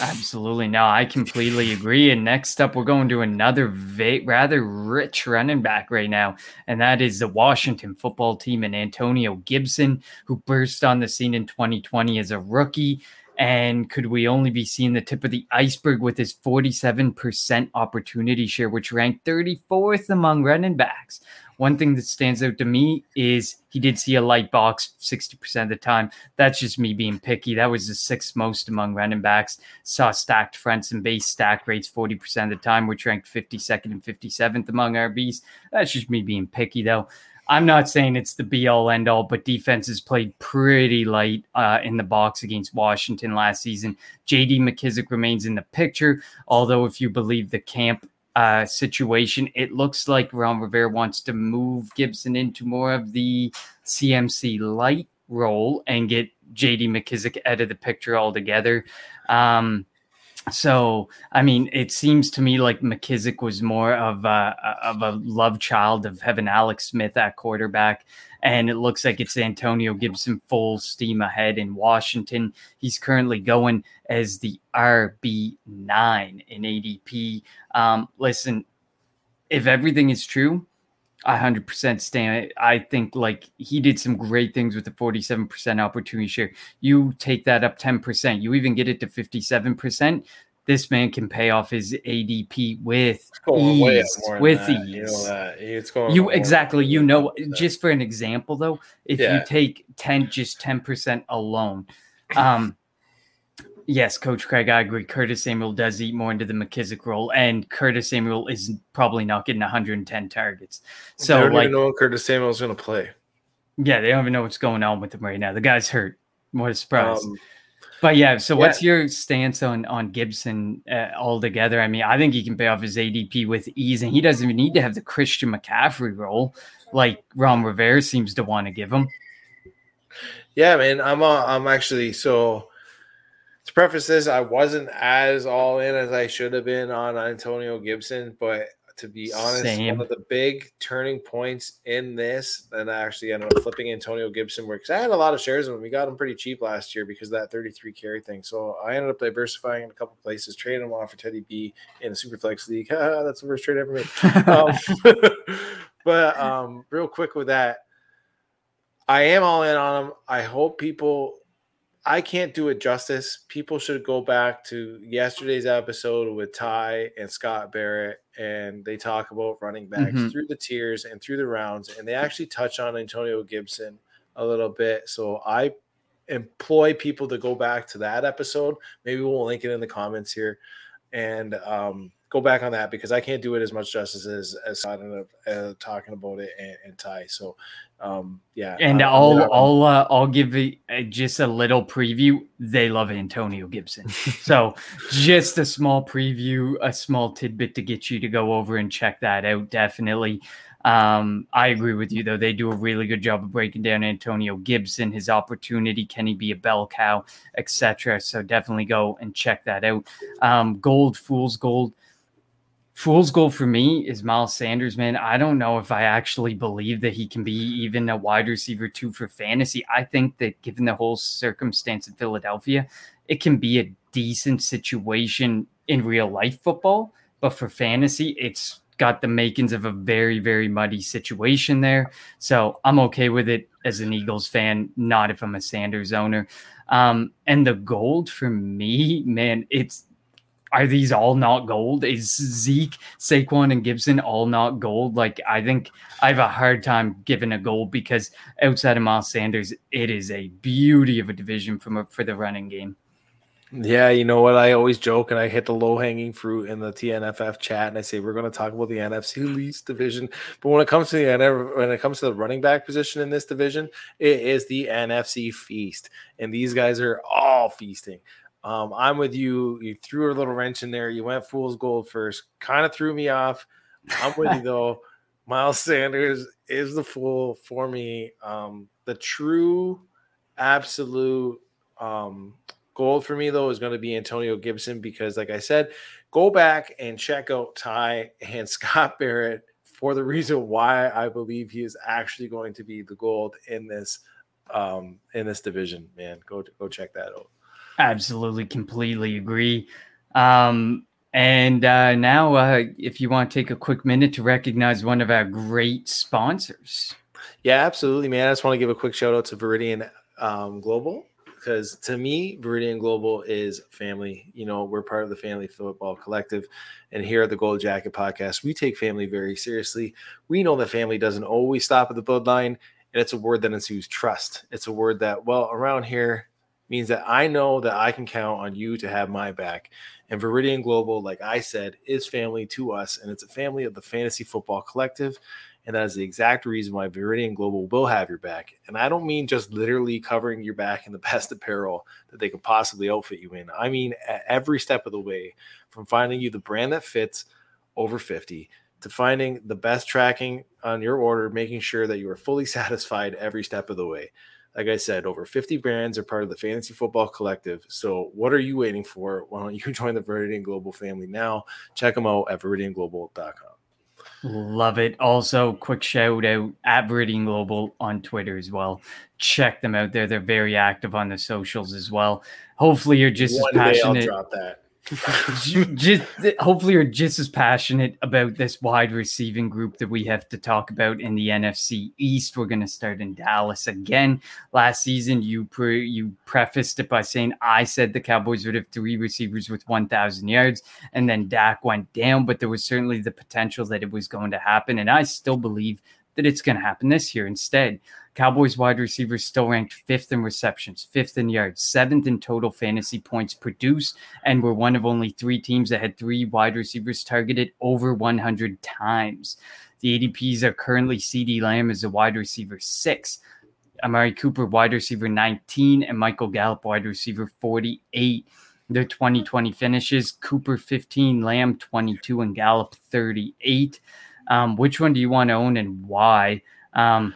Absolutely. No, I completely agree. And next up, we're going to another va- rather rich running back right now, and that is the Washington football team and Antonio Gibson, who burst on the scene in twenty twenty as a rookie. And could we only be seeing the tip of the iceberg with his forty-seven percent opportunity share, which ranked thirty-fourth among running backs? One thing that stands out to me is he did see a light box sixty percent of the time. That's just me being picky. That was the sixth most among running backs. Saw stacked fronts and base stack rates forty percent of the time, which ranked fifty-second and fifty-seventh among R Bs. That's just me being picky, though. I'm not saying it's the be-all, end-all, but defenses played pretty light uh, in the box against Washington last season. J D. McKissic remains in the picture, although if you believe the camp uh, situation, it looks like Ron Rivera wants to move Gibson into more of the C M C light role and get J D. McKissic out of the picture altogether. Um So, I mean, it seems to me like McKissic was more of a, of a love child of having Alex Smith at quarterback, and it looks like it's Antonio Gibson full steam ahead in Washington. He's currently going as the R B nine in A D P. Um, listen, if everything is true, I one hundred percent stand. I think like he did some great things with the forty-seven percent opportunity share. You take that up ten percent, you even get it to fifty-seven percent. This man can pay off his A D P with ease. With ease, you know that. It's going you exactly. You know, just for an example though, if yeah. you take ten, just ten percent alone, um, yes, Coach Craig, I agree. Curtis Samuel does eat more into the McKissic role, and Curtis Samuel is probably not getting one hundred ten targets. So, they don't like, even know Curtis Samuel's going to play. Yeah, they don't even know what's going on with him right now. The guy's hurt. What a surprise! Um, but yeah, so yeah. What's your stance on on Gibson uh, altogether? I mean, I think he can pay off his A D P with ease, and he doesn't even need to have the Christian McCaffrey role like Ron Rivera seems to want to give him. Yeah, man, I'm uh, I'm actually so. To preface this, I wasn't as all in as I should have been on Antonio Gibson, but to be honest, Same. One of the big turning points in this, and I actually ended up flipping Antonio Gibson, because I had a lot of shares of him. We got him pretty cheap last year because of that thirty-three carry thing. So I ended up diversifying in a couple places, trading him off for Teddy B in a Superflex league. That's the worst trade I ever made. Um, but um, real quick with that, I am all in on him. I hope people. I can't do it justice. People should go back to yesterday's episode with Ty and Scott Barrett, and they talk about running backs mm-hmm. through the tiers and through the rounds, and they actually touch on Antonio Gibson a little bit. So I employ people to go back to that episode. Maybe we'll link it in the comments here and um, go back on that, because I can't do it as much justice as, as Scott ended up uh, talking about it and, and Ty. So Um, yeah, and um, I'll yeah. I'll uh, I'll give a, a, just a little preview. They love Antonio Gibson, so just a small preview, a small tidbit to get you to go over and check that out. Definitely, um, I agree with you though. They do a really good job of breaking down Antonio Gibson, his opportunity, can he be a bell cow, et cetera. So definitely go and check that out. Um, gold, fool's gold. Fool's gold for me is Miles Sanders, man. I don't know if I actually believe that he can be even a wide receiver two for fantasy. I think that given the whole circumstance in Philadelphia, it can be a decent situation in real life football, but for fantasy, it's got the makings of a very, very muddy situation there. So I'm okay with it as an Eagles fan, not if I'm a Sanders owner. Um, and the gold for me, man, it's, are these all not gold? Is Zeke, Saquon, and Gibson all not gold? Like, I think I have a hard time giving a gold, because outside of Miles Sanders, it is a beauty of a division from a, for the running game. Yeah, you know what? I always joke and I hit the low-hanging fruit in the T N F F chat, and I say we're going to talk about the N F C East division. But when it comes to the when it comes to the running back position in this division, it is the N F C Feast, and these guys are all feasting. Um, I'm with you. You threw a little wrench in there. You went fool's gold first. Kind of threw me off. I'm with you though. Miles Sanders is the fool for me. Um, the true, absolute. Um, Gold for me, though, is going to be Antonio Gibson because, like I said, go back and check out Ty and Scott Barrett for the reason why I believe he is actually going to be the gold in this um, in this division, man. Go go check that out. Absolutely, completely agree. Um, and uh, now uh, if you want to take a quick minute to recognize one of our great sponsors. Yeah, absolutely, man. I just want to give a quick shout out to Viridian um, Global. Because to me, Viridian Global is family. You know, we're part of the Fantasy Football Collective. And here at the Gold Jacket Podcast, we take family very seriously. We know that family doesn't always stop at the bloodline. And it's a word that ensues trust. It's a word that, well, around here means that I know that I can count on you to have my back. And Viridian Global, like I said, is family to us. And it's a family of the Fantasy Football Collective. And that is the exact reason why Viridian Global will have your back. And I don't mean just literally covering your back in the best apparel that they could possibly outfit you in. I mean at every step of the way, from finding you the brand that fits over fifty to finding the best tracking on your order, making sure that you are fully satisfied every step of the way. Like I said, over fifty brands are part of the Fantasy Football Collective. So what are you waiting for? Why don't you join the Viridian Global family now? Check them out at Viridian Global dot com. Love it. Also, quick shout out at Viridian Global on Twitter as well. Check them out there. They're very active on the socials as well. Hopefully you're just One as passionate. Day I'll drop that. just hopefully you're just as passionate about this wide receiving group that we have to talk about in the N F C East. We're going to start in Dallas again. Last season, you pre- you prefaced it by saying, I said the Cowboys would have three receivers with one thousand yards, and then Dak went down, but there was certainly the potential that it was going to happen, and I still believe that it's going to happen this year instead. Cowboys wide receivers still ranked fifth in receptions, fifth in yards, seventh in total fantasy points produced, and were one of only three teams that had three wide receivers targeted over one hundred times. The A D Ps are currently CeeDee Lamb as a wide receiver six, Amari Cooper wide receiver nineteen, and Michael Gallup wide receiver forty-eight. Their twenty twenty finishes, Cooper fifteen, Lamb twenty-two, and Gallup thirty-eight. Um, which one do you want to own and why? Um,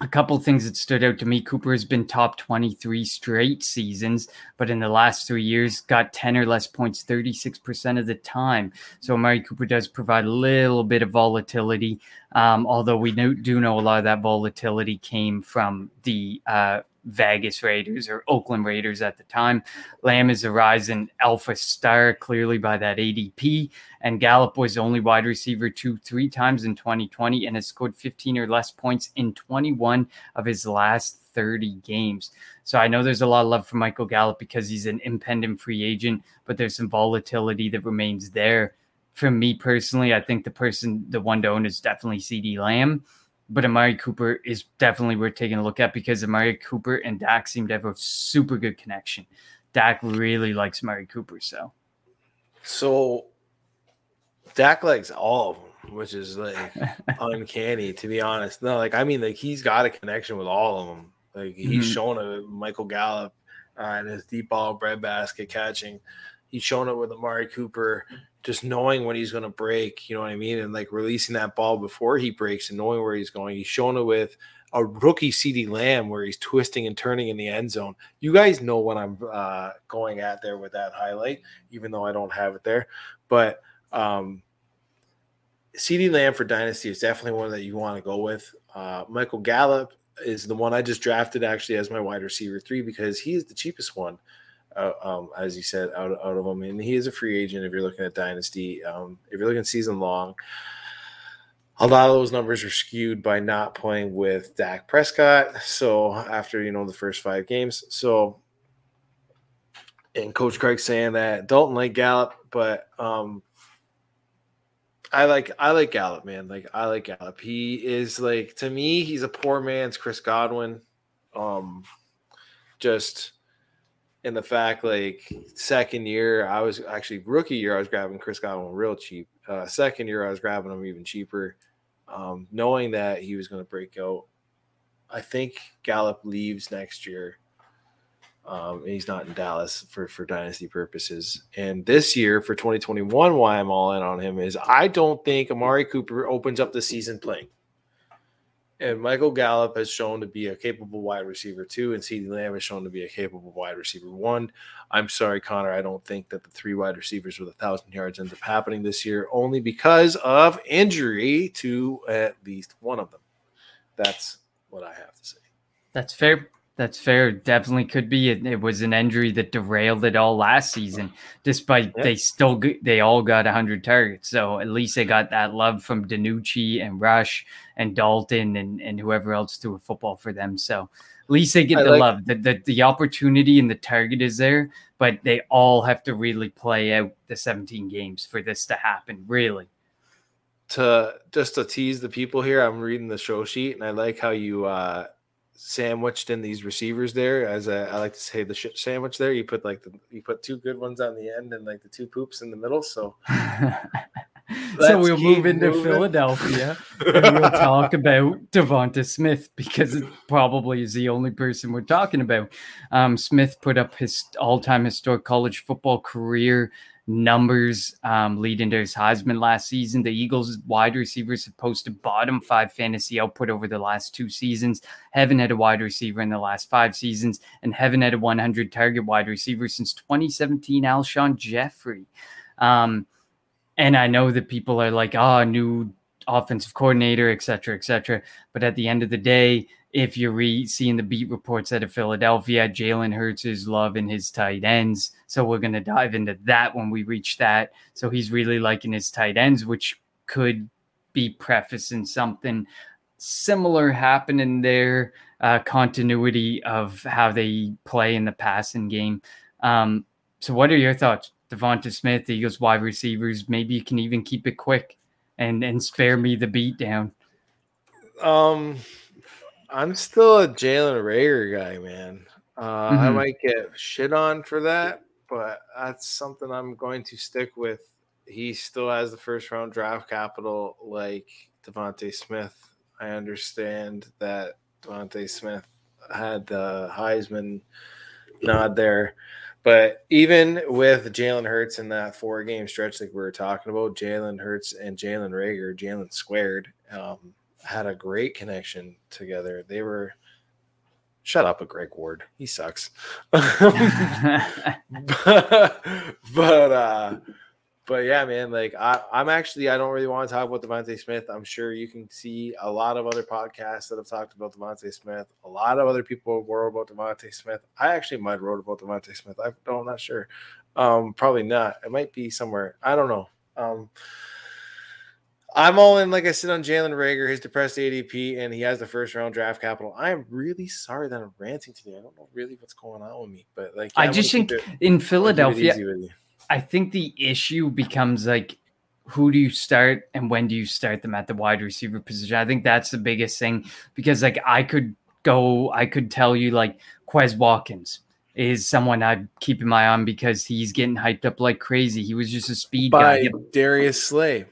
a couple things that stood out to me. Cooper has been top twenty-three straight seasons, but in the last three years got ten or less points thirty-six percent of the time. So Amari Cooper does provide a little bit of volatility, um, although we do, do know a lot of that volatility came from the uh, Vegas Raiders or Oakland Raiders at the time. Lamb is a rising alpha star clearly by that A D P, and Gallup was only wide receiver two three times in twenty twenty and has scored fifteen or less points in twenty-one of his last thirty games. So I know there's a lot of love for Michael Gallup because he's an impending free agent, but there's some volatility that remains there. For me personally, I think the person, the one to own is definitely CeeDee Lamb. But Amari Cooper is definitely worth taking a look at because Amari Cooper and Dak seem to have a super good connection. Dak really likes Amari Cooper, so. So Dak likes all of them, which is like uncanny, to be honest. No, like, I mean, like he's got a connection with all of them. Like he's mm-hmm. shown it with Michael Gallup uh, and his deep ball breadbasket catching. He's shown it with Amari Cooper, just knowing when he's going to break, you know what I mean? And like releasing that ball before he breaks and knowing where he's going. He's shown it with a rookie CeeDee Lamb where he's twisting and turning in the end zone. You guys know what I'm uh, going at there with that highlight, even though I don't have it there. But um, CeeDee Lamb for Dynasty is definitely one that you want to go with. Uh, Michael Gallup is the one I just drafted actually as my wide receiver three because he is the cheapest one. Uh, um, as you said, out, out of him. And he is a free agent if you're looking at Dynasty. Um, if you're looking season long, a lot of those numbers are skewed by not playing with Dak Prescott. So after, you know, the first five games. So, and Coach Craig saying that Dalton like Gallup, but um, I like I like Gallup, man. Like I like Gallup. He is like, to me, he's a poor man's Chris Godwin. Um, just – in the fact, like, second year, I was actually rookie year, I was grabbing Chris Godwin real cheap. Uh, second year, I was grabbing him even cheaper, um, knowing that he was going to break out. I think Gallup leaves next year. Um, and he's not in Dallas for, for dynasty purposes. And this year for twenty twenty-one, why I'm all in on him is I don't think Amari Cooper opens up the season playing. And Michael Gallup has shown to be a capable wide receiver two, and CeeDee Lamb has shown to be a capable wide receiver one. I'm sorry, Connor, I don't think that the three wide receivers with one thousand yards ends up happening this year only because of injury to at least one of them. That's what I have to say. That's fair. That's fair. Definitely could be. It, it was an injury that derailed it all last season, despite yeah. they still they all got one hundred targets. So at least they got that love from DiNucci and Rush and Dalton and, and whoever else threw a football for them. So at least they get I the like, love. The, the the opportunity and the target is there, but they all have to really play out the seventeen games for this to happen, really. To just to tease the people here, I'm reading the show sheet, and I like how you uh, sandwiched in these receivers there. As I, I like to say, the shit sandwich there. You put like the you put two good ones on the end and like the two poops in the middle. So, so we'll move into moving. Philadelphia, and we'll talk about Devonta Smith because it probably is the only person we're talking about. Um, Smith put up his all-time historic college football career numbers um, leading to his Heisman last season. The Eagles wide receivers have posted bottom five fantasy output over the last two seasons. Haven't had a wide receiver in the last five seasons and haven't had a one hundred target wide receiver since twenty seventeen, Alshon Jeffrey. Um, and I know that people are like, oh, new offensive coordinator, et cetera, et cetera. But at the end of the day, if you're re- seeing the beat reports out of Philadelphia, Jalen Hurts is loving his tight ends. So we're going to dive into that when we reach that. So he's really liking his tight ends, which could be prefacing something similar happening there, uh, continuity of how they play in the passing game. Um, so what are your thoughts? Devonta Smith, the Eagles wide receivers, maybe you can even keep it quick and, and spare me the beat down. Um... I'm still a Jalen Reagor guy, man. Uh, mm-hmm. I might get shit on for that, but that's something I'm going to stick with. He still has the first-round draft capital like Devonta Smith. I understand that Devonta Smith had the Heisman nod there. But even with Jalen Hurts in that four-game stretch like we were talking about, Jalen Hurts and Jalen Reagor, Jalen squared, um, had a great connection together. They were shut up with Greg Ward. He sucks. but but, uh, but yeah, man, like I, I'm actually, I don't really want to talk about Devonta Smith. I'm sure you can see a lot of other podcasts that have talked about Devonta Smith. A lot of other people were about Devonta Smith. I actually might have wrote about Devonta Smith. I don't, I'm not sure. Um, probably not. It might be somewhere. I don't know. Um, I'm all in, like I said, on Jalen Reagor, his depressed A D P, and he has the first-round draft capital. I am really sorry that I'm ranting today. I don't know really what's going on with me, but like yeah, I just think it, in Philadelphia, I think the issue becomes like, who do you start and when do you start them at the wide receiver position? I think that's the biggest thing because like I could go, I could tell you like Quez Watkins is someone I'm keeping my eye on because he's getting hyped up like crazy. He was just a speed by guy. Darius Slay.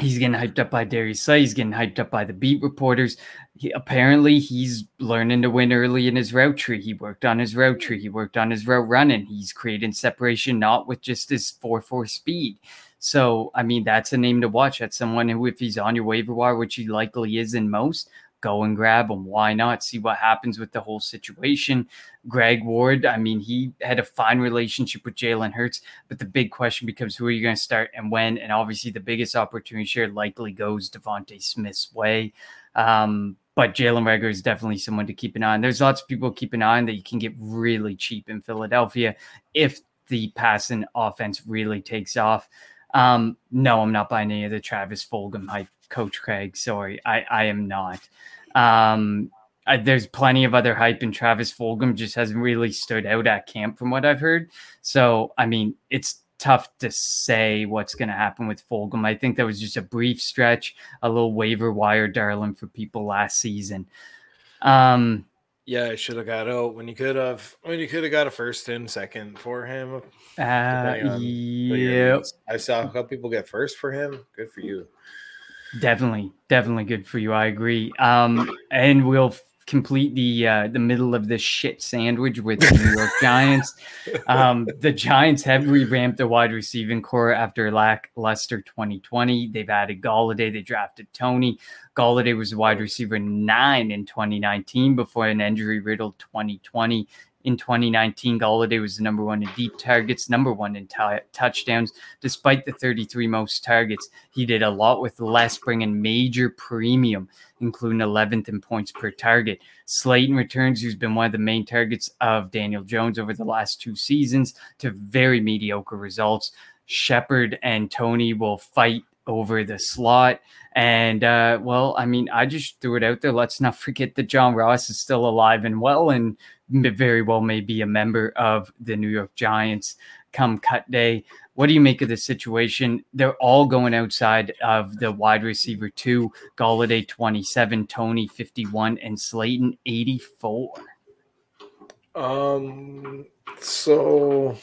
He's getting hyped up by Darius Slay. He's getting hyped up by the beat reporters. He, apparently, he's learning to win early in his route tree. He worked on his route tree. He worked on his route running. He's creating separation, not with just his four four speed. So, I mean, that's a name to watch. That's someone who, if he's on your waiver wire, which he likely is in most, go and grab him. Why not? See what happens with the whole situation. Greg Ward, I mean, he had a fine relationship with Jalen Hurts, but the big question becomes who are you going to start and when? And obviously the biggest opportunity share likely goes Devonta Smith's way. Um, but Jalen Reagor is definitely someone to keep an eye on. There's lots of people keep an eye on that you can get really cheap in Philadelphia if the passing offense really takes off. Um, no, I'm not buying any of the Travis Fulgham hype. Coach Craig, sorry, I, I am not. Um, I, there's plenty of other hype, and Travis Fulgham just hasn't really stood out at camp from what I've heard. So, I mean, it's tough to say what's going to happen with Fulgham. I think that was just a brief stretch, a little waiver wire darling for people last season. Um, yeah, I should have got out when you could have. When you could have got a first and second for him. Uh, yeah, I saw a couple people get first for him. Good for you. Definitely, definitely good for you. I agree. Um, and we'll complete the uh, the middle of this shit sandwich with the New York Giants. Um, the Giants have revamped their wide receiving core after lackluster twenty twenty. They've added Golladay. They drafted Tony. Golladay was wide receiver nine in twenty nineteen before an injury-riddled twenty twenty. In twenty nineteen, Golladay was the number one in deep targets, number one in t- touchdowns. Despite the thirty-three most targets, he did a lot with less, bringing major premium, including eleventh in points per target. Slayton returns, who's been one of the main targets of Daniel Jones over the last two seasons, to very mediocre results. Shepard and Tony will fight over the slot. And, uh, well, I mean, I just threw it out there. Let's not forget that John Ross is still alive and well, and very well may be a member of the New York Giants come cut day. What do you make of the situation? They're all going outside of the wide receiver two, Golladay twenty-seven, Tony fifty-one, and Slayton eighty-four. Um, so...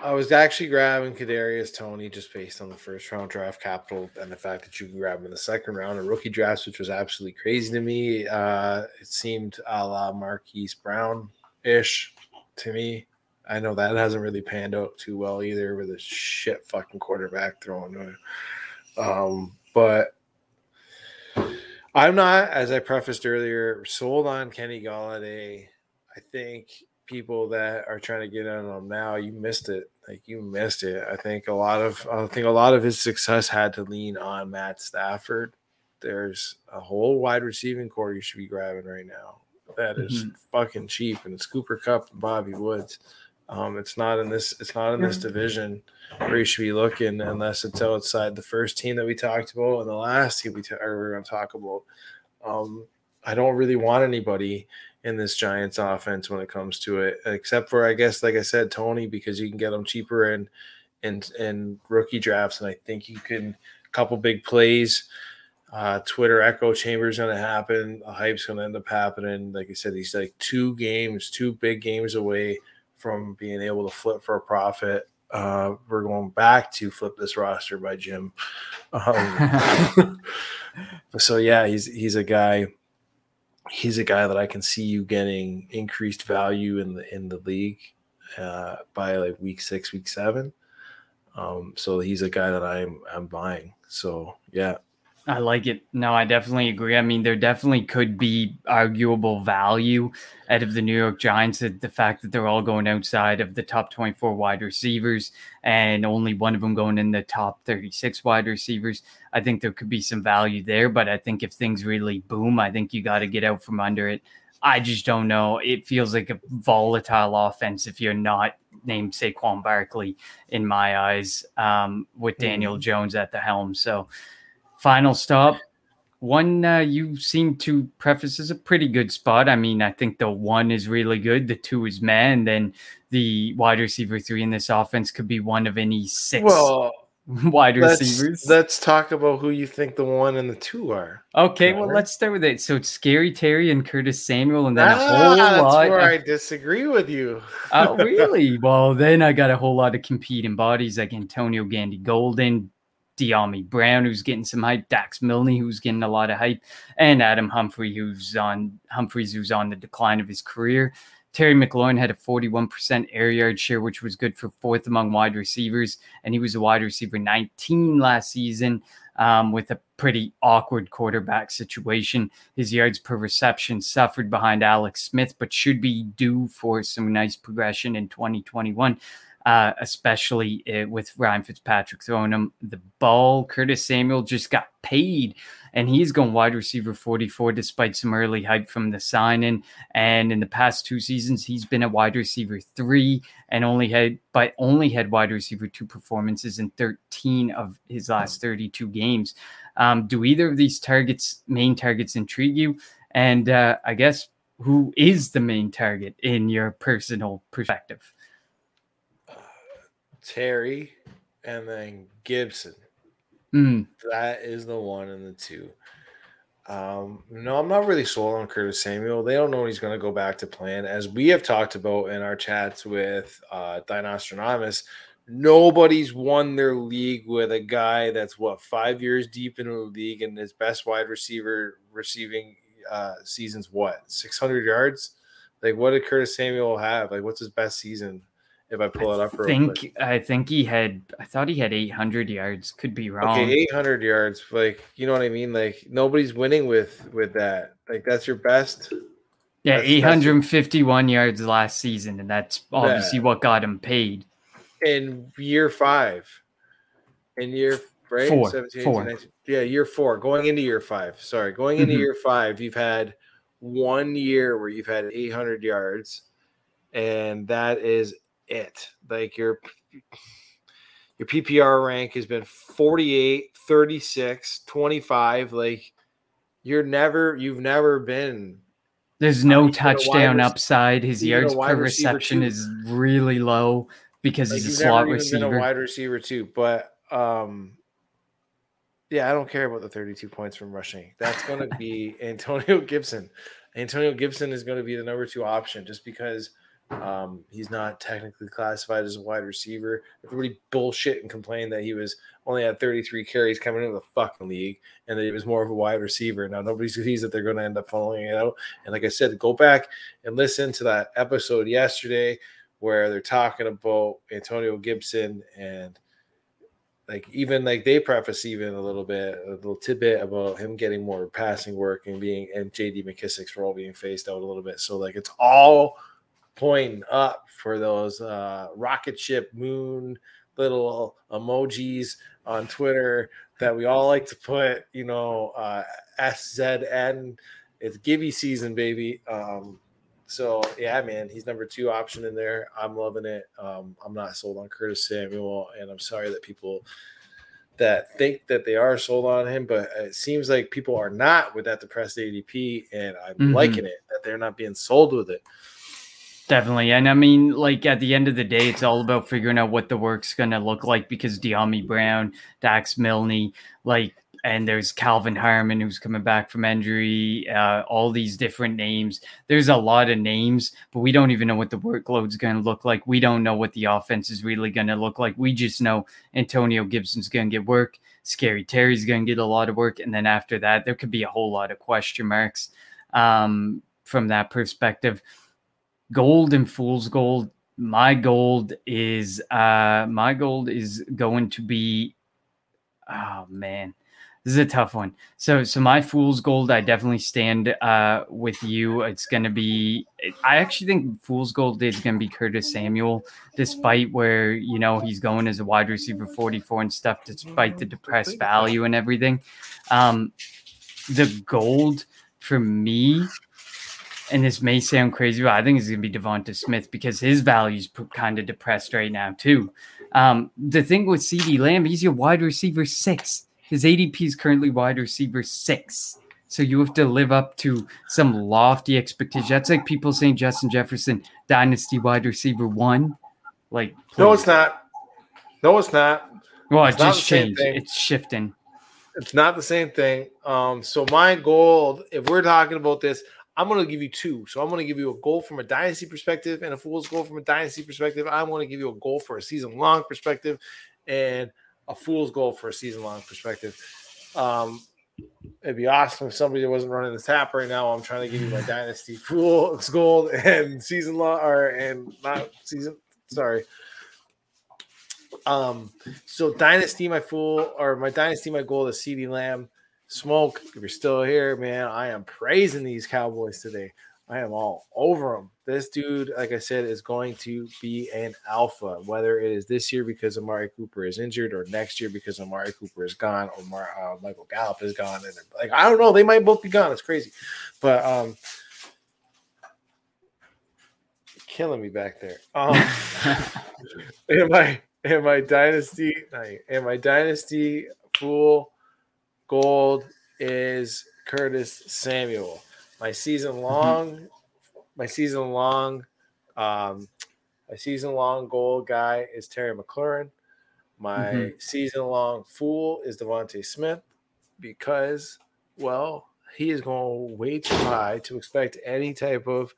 I was actually grabbing Kadarius Toney just based on the first round draft capital and the fact that you can grab him in the second round in rookie drafts, which was absolutely crazy to me. Uh, it seemed a la Marquise Brown-ish to me. I know that hasn't really panned out too well either with a shit fucking quarterback throwing to him. Um, but I'm not, as I prefaced earlier, sold on Kenny Golladay. I think people that are trying to get on him now, you missed it. Like you missed it. I think a lot of I think a lot of his success had to lean on Matt Stafford. There's a whole wide receiving core you should be grabbing right now. That is mm-hmm. fucking cheap, and it's Cooper Kupp and Bobby Woods. Um, it's not in this. It's not in this division where you should be looking, unless it's outside the first team that we talked about and the last team we t- or we're going to talk about. Um, I don't really want anybody in this Giants offense when it comes to it, except for, I guess, like I said, Tony, because you can get him cheaper in in, in rookie drafts. And I think you can – a couple big plays, uh, Twitter echo chamber is going to happen. The hype's going to end up happening. Like I said, he's like two games, two big games away from being able to flip for a profit. Uh, we're going back to flip this roster by Jim. Um, so, yeah, he's he's a guy – he's a guy that I can see you getting increased value in the in the league uh, by like week six, week seven. Um, so he's a guy that I'm I'm buying. So yeah, I like it. No, I definitely agree. I mean, there definitely could be arguable value out of the New York Giants at the fact that they're all going outside of the top twenty-four wide receivers and only one of them going in the top thirty-six wide receivers. I think there could be some value there, but I think if things really boom, I think you got to get out from under it. I just don't know. It feels like a volatile offense if you're not named Saquon Barkley in my eyes um, with Daniel mm-hmm. Jones at the helm. So, final stop, one uh, you seem to preface is a pretty good spot. I mean, I think the one is really good. The two is meh, and then the wide receiver three in this offense could be one of any six well, wide let's, receivers. Let's talk about who you think the one and the two are. Okay, Connor. Well, let's start with it. So it's Scary Terry and Curtis Samuel, and then ah, a whole that's lot. That's where of, I disagree with you. Oh, really? Well, then I got a whole lot of competing bodies like Antonio Gandy-Golden, De'Ami Brown, who's getting some hype, Dax Milne, who's getting a lot of hype, and Adam Humphrey, who's on Humphreys, who's on the decline of his career. Terry McLaurin had a forty-one percent air yard share, which was good for fourth among wide receivers, and he was a wide receiver nineteen last season um, with a pretty awkward quarterback situation. His yards per reception suffered behind Alex Smith, but should be due for some nice progression in twenty twenty-one. Uh, especially uh, with Ryan Fitzpatrick throwing him the ball. Curtis Samuel just got paid, and he's going wide receiver forty-four despite some early hype from the sign-in. And in the past two seasons, he's been a wide receiver three and only had, but only had wide receiver two performances in thirteen of his last thirty-two games. Um, do either of these targets, main targets, intrigue you? And uh, I guess who is the main target in your personal perspective? Terry and then Gibson. Mm. That is the one and the two. Um, no, I'm not really sold on Curtis Samuel. They don't know he's going to go back to playing. As we have talked about in our chats with uh, Dynastronomus, nobody's won their league with a guy that's, what, five years deep into the league and his best wide receiver receiving uh, season's what, six hundred yards? Like, what did Curtis Samuel have? Like, what's his best season? If I pull I it up, think real quick. I think he had. I thought he had eight hundred yards. Could be wrong. Okay, eight hundred yards. Like, you know what I mean. Like, nobody's winning with with that. Like, that's your best. Yeah, that's eight hundred fifty-one best. Yards last season, and that's obviously yeah. what got him paid. In year five, in year right four, seventeen, four. eighteen, nineteen, yeah, year four. Going into year five. Sorry, going into mm-hmm. year five, you've had one year where you've had eight hundred yards, and that is. It like your your P P R rank has been forty-eight, thirty-six, twenty-five. Like you're never you've never been. There's no touchdown upside. His yards per reception is really low because he's a slot receiver. He's a wide receiver too, but um, yeah, I don't care about the thirty-two points from rushing. That's going to be Antonio Gibson. Antonio Gibson is going to be the number two option just because. Um, he's not technically classified as a wide receiver. Everybody bullshit and complained that he was only had thirty-three carries coming into the fucking league and that he was more of a wide receiver. Now, nobody sees that they're going to end up following it out. And like I said, go back and listen to that episode yesterday where they're talking about Antonio Gibson and like even like they preface even a little bit, a little tidbit about him getting more passing work and being and J D McKissick's role being phased out a little bit. So like it's all pointing up for those uh, rocket ship moon little emojis on Twitter that we all like to put, you know, uh, S Z N. It's Gibby season, baby. Um, so, yeah, man, he's number two option in there. I'm loving it. Um, I'm not sold on Curtis Samuel, and I'm sorry that people that think that they are sold on him, but it seems like people are not with that depressed A D P, and I'm mm-hmm. liking it, that they're not being sold with it. Definitely. And I mean, like at the end of the day, it's all about figuring out what the work's going to look like because De'Ami Brown, Dax Milne, like, and there's Calvin Harmon who's coming back from injury, uh, all these different names. There's a lot of names, but we don't even know what the workload's going to look like. We don't know what the offense is really going to look like. We just know Antonio Gibson's going to get work. Scary Terry's going to get a lot of work. And then after that, there could be a whole lot of question marks um, from that perspective. Gold and fool's gold. My gold is uh my gold is going to be oh man. This is a tough one. So so my fool's gold, I definitely stand uh with you. It's gonna be I actually think fool's gold is gonna be Curtis Samuel, despite where you know he's going as a wide receiver forty-four and stuff, despite the depressed value and everything. Um the gold for me. And this may sound crazy, but I think it's going to be Devonta Smith because his value's p- kind of depressed right now too. Um, the thing with CeeDee Lamb, he's your wide receiver six. His A D P is currently wide receiver six. So you have to live up to some lofty expectations. That's like people saying Justin Jefferson, dynasty wide receiver one. Like, please. No, it's not. No, it's not. Well, it it's just changed. It's shifting. It's not the same thing. Um, so my goal, if we're talking about this, I'm going to give you two. So I'm going to give you a goal from a dynasty perspective and a fool's goal from a dynasty perspective. I want to give you a goal for a season-long perspective and a fool's goal for a season-long perspective. Um, it'd be awesome if somebody that wasn't running the tap right now. I'm trying to give you my dynasty fool's goal and season-long or and not season. Sorry. Um. So dynasty, my fool or my dynasty, my goal is CeeDee Lamb. Smoke, if you're still here, man, I am praising these Cowboys today. I am all over them. This dude, like I said, is going to be an alpha, whether it is this year because Amari Cooper is injured or next year because Amari Cooper is gone or Mar- uh, Michael Gallup is gone. And like I don't know. They might both be gone. It's crazy. But um, killing me back there. Um, am, I, am I dynasty? Am I dynasty fool? Gold is Curtis Samuel. My season long, my season long, um, my season long gold guy is Terry McLaurin. My mm-hmm. season long fool is Devontae Smith because, well, he is going way too high to expect any type of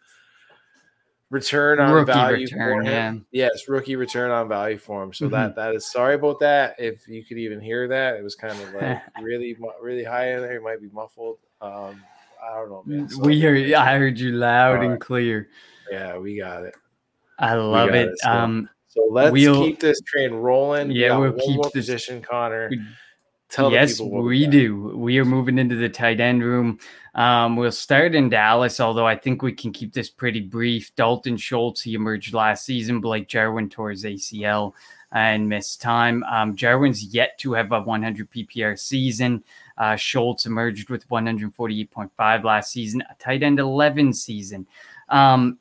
return on rookie value return, for him. Yeah. Yes, rookie return on value for him. So mm-hmm. that that is sorry about that. If you could even hear that, it was kind of like really really high in there. It might be muffled. Um, I don't know, man. So we heard. I heard you loud right. and clear. Yeah, we got it. I love it. it. So, um, so let's we'll, keep this train rolling. Yeah, we we'll one keep more this position, Connor. We, Tell yes, we got. do. We are moving into the tight end room. Um, we'll start in Dallas, although I think we can keep this pretty brief. Dalton Schultz, he emerged last season. Blake Jarwin tore his A C L and missed time. Um, Jarwin's yet to have a one hundred P P R season. Uh, Schultz emerged with one forty-eight point five last season, a tight end eleven season. Um,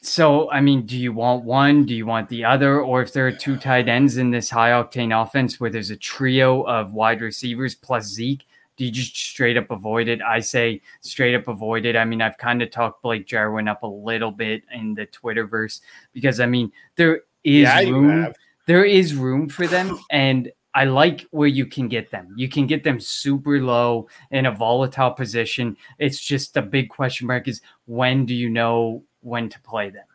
So, I mean, do you want one? Do you want the other? Or if there are two tight ends in this high-octane offense where there's a trio of wide receivers plus Zeke, do you just straight up avoid it? I say straight up avoid it. I mean, I've kind of talked Blake Jarwin up a little bit in the Twitterverse because, I mean, there is yeah, room. There is room for them, and I like where you can get them. You can get them super low in a volatile position. It's just the big question mark is when do you know when to play them.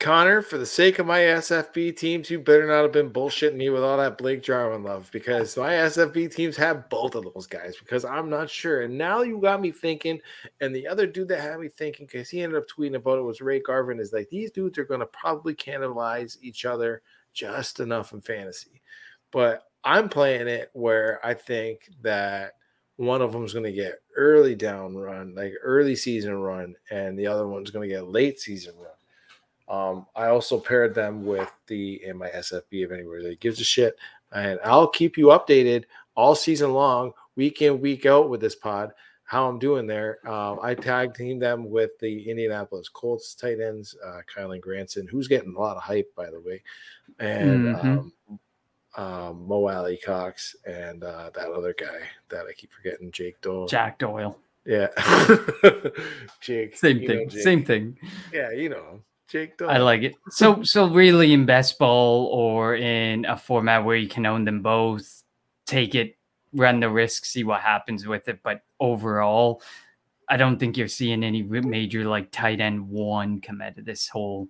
Connor, for the sake of my S F B teams, you better not have been bullshitting me with all that Blake Jarwin love, because my S F B teams have both of those guys, because I'm not sure. And now you got me thinking, and the other dude that had me thinking, because he ended up tweeting about it, was Ray Garvin, is like, these dudes are going to probably cannibalize each other just enough in fantasy. But I'm playing it where I think that one of them is going to get early down run, like early season run, and the other one's going to get late season run. Um, I also paired them with the in my S F B of anywhere that gives a shit, and I'll keep you updated all season long, week in, week out with this pod, how I'm doing there. Um, I tag teamed them with the Indianapolis Colts tight ends, uh, Kylan Granson, who's getting a lot of hype, by the way, and mm-hmm. um, Um, Mo Alley Cox and uh, that other guy that I keep forgetting, Jake Doyle. Jack Doyle. Yeah. Jake. Same thing. Jake. Same thing. Yeah, you know him. Jake Doyle. I like it. So, so really in best ball or in a format where you can own them both, take it, run the risk, see what happens with it. But overall, I don't think you're seeing any major like tight end one come out of this whole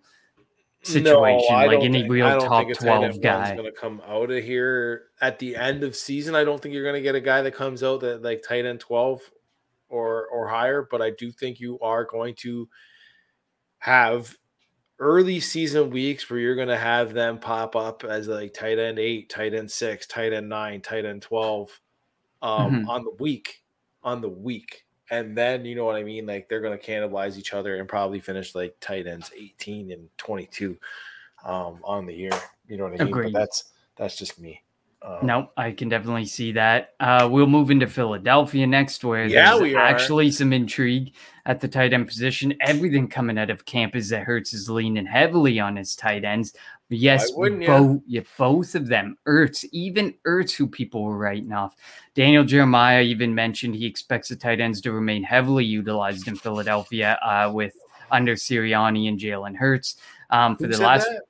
situation. No, like any think, real top twelve guy going to come out of here at the end of season. I don't think you're going to get a guy that comes out that like tight end twelve or or higher, but I do think you are going to have early season weeks where you're going to have them pop up as like tight end eight, tight end six, tight end nine, tight end twelve um mm-hmm. on the week on the week. And then, you know what I mean? Like, they're going to cannibalize each other and probably finish, like, tight ends eighteen and twenty-two um, on the year. You know what I mean? Agreed. But that's that's just me. Um, no, I can definitely see that. Uh, we'll move into Philadelphia next, where yeah, there's we actually some intrigue at the tight end position. Everything coming out of camp is that Hurts is leaning heavily on his tight ends. Yes, both, yeah, both of them. Ertz, even Ertz, who people were writing off. Daniel Jeremiah even mentioned he expects the tight ends to remain heavily utilized in Philadelphia uh, with under Sirianni and Jalen Hurts. Um, for who the last, that?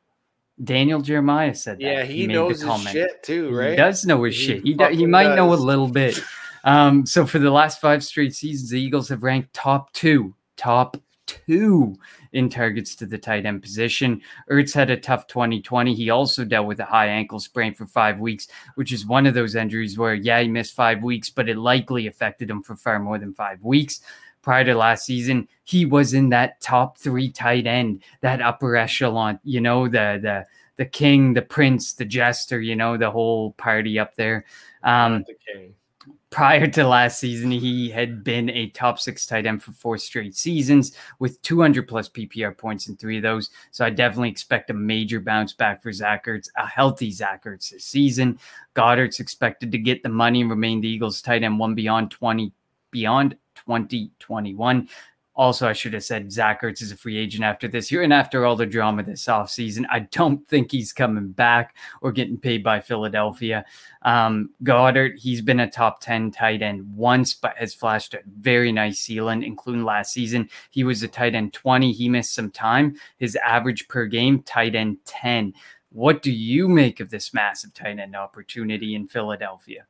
Daniel Jeremiah said that. Yeah, he, he knows his comment. shit too, right? He does know his he shit. He do, he might does. know a little bit. Um, so for the last five straight seasons, the Eagles have ranked top two, top two in targets to the tight end position. Ertz had a tough twenty twenty. He also dealt with a high ankle sprain for five weeks, which is one of those injuries where, yeah, he missed five weeks, but it likely affected him for far more than five weeks. Prior to last season, he was in that top three tight end, that upper echelon, you know, the the the king, the prince, the jester, you know, the whole party up there. Um, the king. Prior to last season, he had been a top six tight end for four straight seasons with two hundred plus P P R points in three of those. So I definitely expect a major bounce back for Zach Ertz, a healthy Zach Ertz this season. Goddard's expected to get the money and remain the Eagles tight end one beyond twenty beyond twenty twenty-one. Also, I should have said Zach Ertz is a free agent after this year. And after all the drama this offseason, I don't think he's coming back or getting paid by Philadelphia. Um, Goddard, he's been a top ten tight end once, but has flashed a very nice ceiling, including last season. He was a tight end twenty. He missed some time. His average per game, tight end ten. What do you make of this massive tight end opportunity in Philadelphia?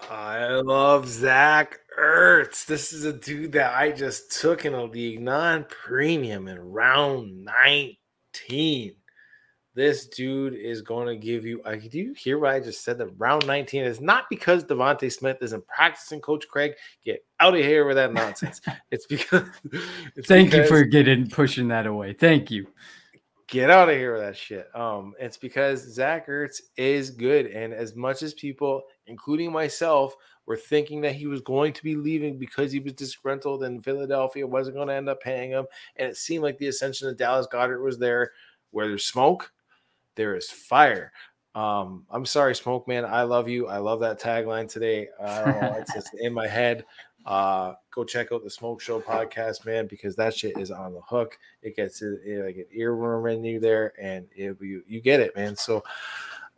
I love Zach Ertz. This is a dude that I just took in a league non-premium in round nineteen. This dude is going to give you – do you hear what I just said? That round nineteen is not because Devontae Smith isn't practicing. Coach Craig, get out of here with that nonsense. It's because – Thank because, you for getting pushing that away. Thank you. Get out of here with that shit. Um, it's because Zach Ertz is good, and as much as people, including myself, were thinking that he was going to be leaving because he was disgruntled and Philadelphia wasn't going to end up paying him, and it seemed like the ascension of Dallas Goedert was there. Where there's smoke, there is fire. Um, I'm sorry, Smoke Man. I love you. I love that tagline today. Uh, it's just in my head. Uh, go check out the Smoke Show podcast, man, because that shit is on the hook. It gets it, it, like an earworm in you there, and it, you, you get it, man. So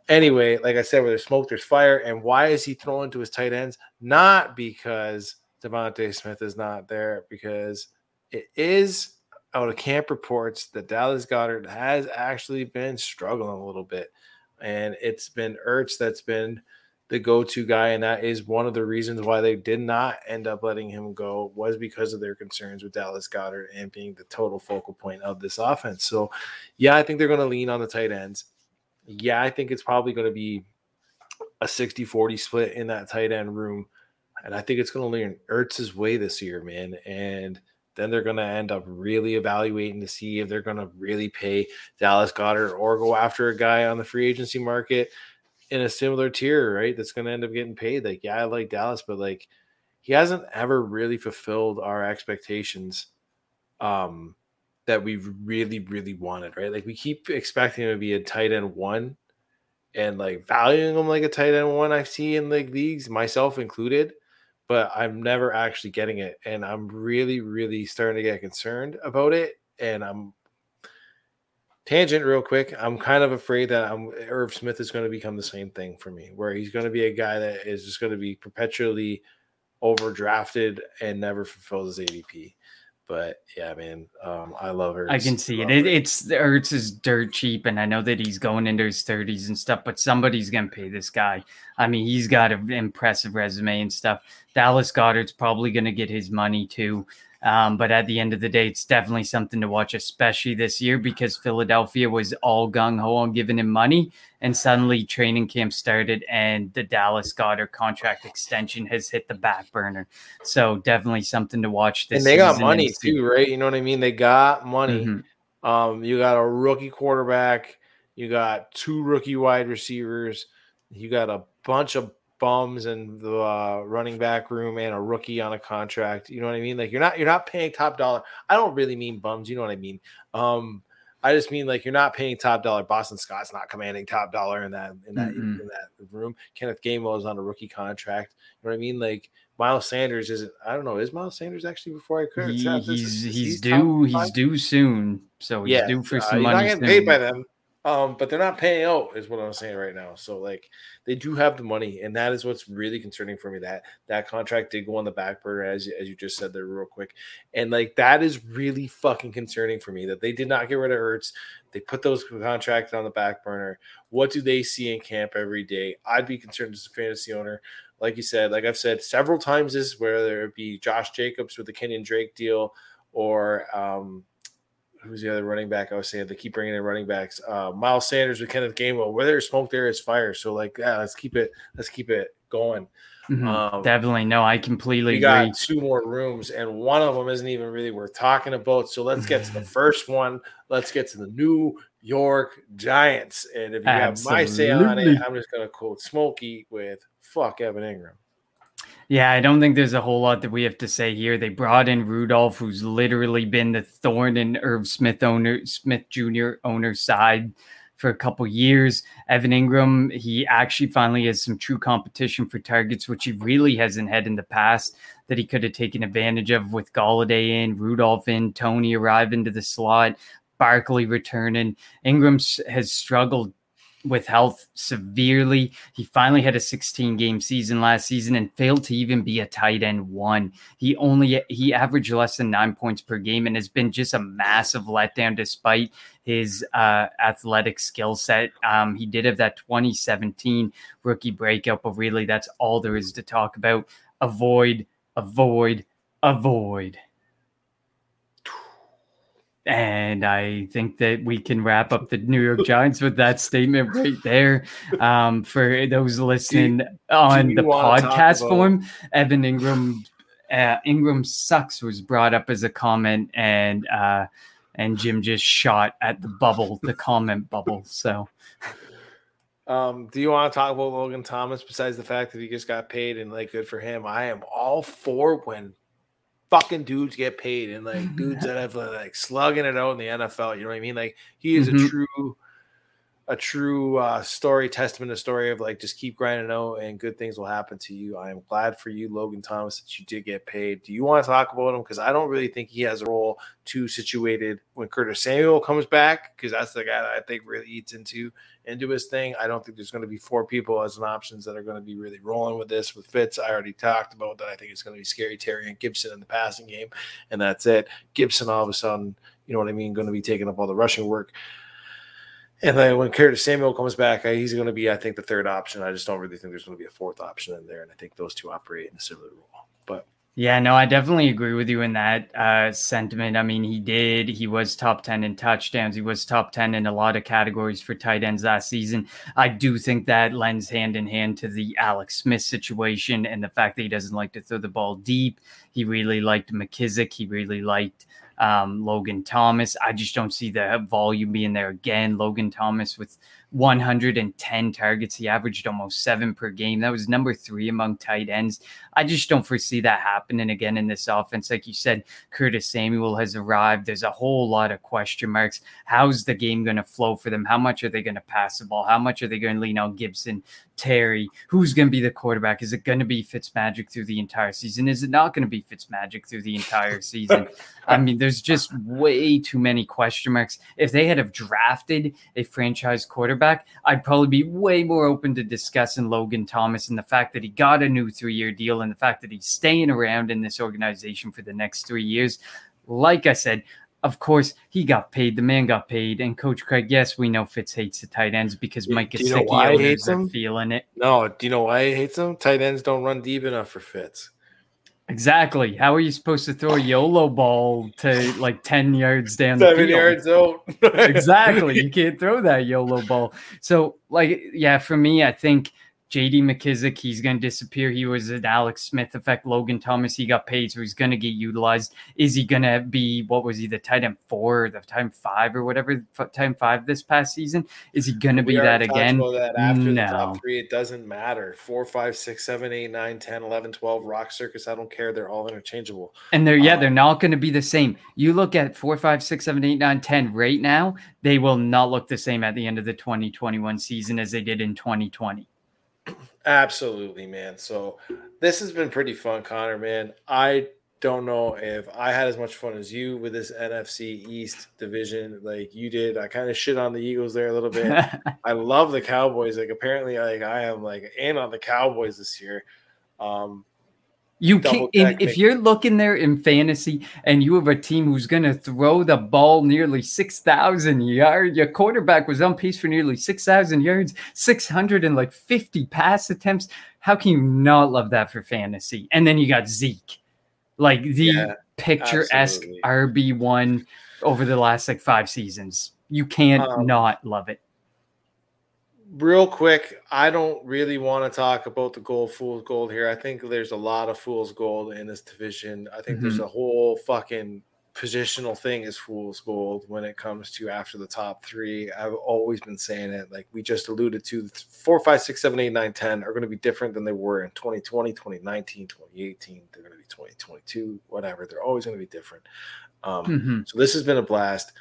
anyway, like I said, where there's smoke, there's fire. And why is he throwing to his tight ends? Not because Devontae Smith is not there, because it is out of camp reports that Dallas Goedert has actually been struggling a little bit. And it's been Ertz that's been the go-to guy, and that is one of the reasons why they did not end up letting him go, was because of their concerns with Dallas Goedert and being the total focal point of this offense. So, yeah, I think they're going to lean on the tight ends. Yeah, I think it's probably going to be a sixty forty split in that tight end room, and I think it's going to lean Ertz's way this year, man. And then they're going to end up really evaluating to see if they're going to really pay Dallas Goedert or go after a guy on the free agency market in a similar tier, right? That's going to end up getting paid. Like, yeah, I like Dallas, but like, he hasn't ever really fulfilled our expectations um, that we really, really wanted, right? Like, we keep expecting him to be a tight end one and like valuing him like a tight end one. I see in like leagues, myself included, but I'm never actually getting it. And I'm really, really starting to get concerned about it. And I'm tangent real quick. I'm kind of afraid that I'm Irv Smith is going to become the same thing for me, where he's going to be a guy that is just going to be perpetually overdrafted and never fulfills his A D P. But yeah, man, um, I love Ertz. I can see it. it. It's Ertz is dirt cheap, and I know that he's going into his thirties and stuff, but somebody's going to pay this guy. I mean, he's got an impressive resume and stuff. Dallas Goedert's probably going to get his money too. Um, but at the end of the day, it's definitely something to watch, especially this year, because Philadelphia was all gung-ho on giving him money, and suddenly training camp started and the Dallas Goedert contract extension has hit the back burner. So definitely something to watch this season. And they got money too, right? You know what I mean? They got money. Mm-hmm. Um, you got a rookie quarterback. You got two rookie wide receivers. You got a bunch of bums and the uh, running back room and a rookie on a contract. You know what I mean? Like, you're not, you're not paying top dollar. I don't really mean bums. You know what I mean? Um, I just mean, like, you're not paying top dollar. Boston Scott's not commanding top dollar in that in that, mm-hmm. in that room. Kenneth Gainwell is on a rookie contract. You know what I mean? Like, Miles Sanders isn't – I don't know. Is Miles Sanders actually before I could? He, he's he's, he's due He's due soon. So he's yeah, due for some uh, money. He's not getting paid by them. Um, but they're not paying out is what I'm saying right now. So, like, they do have the money, and that is what's really concerning for me, that that contract did go on the back burner, as, as you just said there real quick. And, like, that is really fucking concerning for me, that they did not get rid of Ertz. They put those contracts on the back burner. What do they see in camp every day? I'd be concerned as a fantasy owner. Like you said, like I've said several times, this is whether it be Josh Jacobs with the Kenyon Drake deal or – um who's the other running back? I was saying they keep bringing in running backs. Uh, Miles Sanders with Kenneth Gainwell. Where there's smoke, there is fire. So, like, yeah, let's keep it. Let's keep it going. Mm-hmm. Um, Definitely. No, I completely we agree. We got two more rooms, and one of them isn't even really worth talking about. So let's get to the first one. Let's get to the New York Giants. And if you Absolutely. have my say on it, I'm just going to quote Smokey with "fuck Evan Ingram." Yeah, I don't think there's a whole lot that we have to say here. They brought in Rudolph, who's literally been the thorn in Irv Smith owner, Smith Junior owner's side for a couple years. Evan Ingram, he actually finally has some true competition for targets, which he really hasn't had in the past, that he could have taken advantage of with Golladay in, Rudolph in, Tony arriving to the slot, Barkley returning. Ingram has struggled with health severely. He finally had a sixteen game season last season and failed to even be a tight end one. He only, he averaged less than nine points per game and has been just a massive letdown despite his uh, athletic skill set. Um, he did have that twenty seventeen rookie breakout, but really that's all there is to talk about. Avoid, avoid, avoid. And I think that we can wrap up the New York Giants with that statement right there. Um, for those listening do, on do the podcast form, Evan Ingram uh, Ingram sucks was brought up as a comment, and uh, and Jim just shot at the bubble, the comment bubble. So, um, do you want to talk about Logan Thomas? Besides the fact that he just got paid and like good for him, I am all for when fucking dudes get paid, and like dudes that have like slugging it out in the N F L. You know what I mean? Like he is mm-hmm. a true, a true uh, story, testament, a story of like, just keep grinding out and good things will happen to you. I am glad for you, Logan Thomas, that you did get paid. Do you want to talk about him? Cause I don't really think he has a role too situated when Curtis Samuel comes back. Cause that's the guy that I think really eats into, into his thing. I don't think there's going to be four people as an options that are going to be really rolling with this. With Fitz, I already talked about that. I think it's going to be Scary Terry and Gibson in the passing game. And that's it. Gibson, all of a sudden, you know what I mean? Going to be taking up all the rushing work. And then when Curtis Samuel comes back, he's going to be, I think, the third option. I just don't really think there's going to be a fourth option in there, and I think those two operate in a similar role. But yeah, no, I definitely agree with you in that uh, sentiment. I mean, he did. He was top ten in touchdowns. He was top ten in a lot of categories for tight ends last season. I do think that lends hand in hand to the Alex Smith situation and the fact that he doesn't like to throw the ball deep. He really liked McKissic. He really liked Um, Logan Thomas. I just don't see the volume being there again. Logan Thomas with one hundred ten targets. He averaged almost seven per game. That was number three among tight ends. I just don't foresee that happening again in this offense. Like you said, Curtis Samuel has arrived. There's a whole lot of question marks. How's the game going to flow for them? How much are they going to pass the ball? How much are they going to lean on Gibson, Terry? Who's going to be the quarterback? Is it going to be Fitzmagic through the entire season? Is it not going to be Fitzmagic through the entire season? I mean, there's just way too many question marks. If they had have drafted a franchise quarterback, I'd probably be way more open to discussing Logan Thomas and the fact that he got a new three-year deal and the fact that he's staying around in this organization for the next three years. Like I said, of course, he got paid. The man got paid. And Coach Craig, yes, we know Fitz hates the tight ends because Mike Gesicki isn't feeling it. No, do you know why he hates them? Tight ends don't run deep enough for Fitz. Exactly. How are you supposed to throw a YOLO ball to like ten yards down the field? Seven yards out. Exactly. You can't throw that YOLO ball. So, like, yeah, for me, I think J D McKissic, he's going to disappear. He was an Alex Smith effect. Logan Thomas, he got paid, so he's going to get utilized. Is he going to be, what was he, the tight end four or the tight end five or whatever, tight end five this past season? Is he going to be that again? That after no. The top three, it doesn't matter. Four, five, six, seven, eight, nine, ten, eleven, twelve, rock circus, I don't care. They're all interchangeable. And they're, yeah, um, they're not going to be the same. You look at four, five, six, seven, eight, nine, ten right now, they will not look the same at the end of the twenty twenty-one season as they did in twenty twenty. Absolutely, man. So this has been pretty fun, Connor, man. I don't know if I had as much fun as you with this N F C East division like you did. I kind of shit on the Eagles there a little bit. I love the Cowboys. Like apparently like I am like in on the Cowboys this year. Um You can, in, if you're looking there in fantasy and you have a team who's going to throw the ball nearly six thousand yards, your quarterback was on pace for nearly six thousand yards, six hundred fifty pass attempts. How can you not love that for fantasy? And then you got Zeke, like the yeah, picturesque absolutely. R B one over the last like five seasons. You can't um, not love it. Real quick, I don't really want to talk about the gold fool's gold here. I think there's a lot of fool's gold in this division. I think mm-hmm. there's a whole fucking positional thing is fool's gold when it comes to after the top three. I've always been saying it. Like we just alluded to, four, five, six, seven, eight, nine, ten are going to be different than they were in twenty twenty, twenty nineteen, twenty eighteen. They're going to be twenty twenty-two, whatever. They're always going to be different. Um, mm-hmm. So this has been a blast.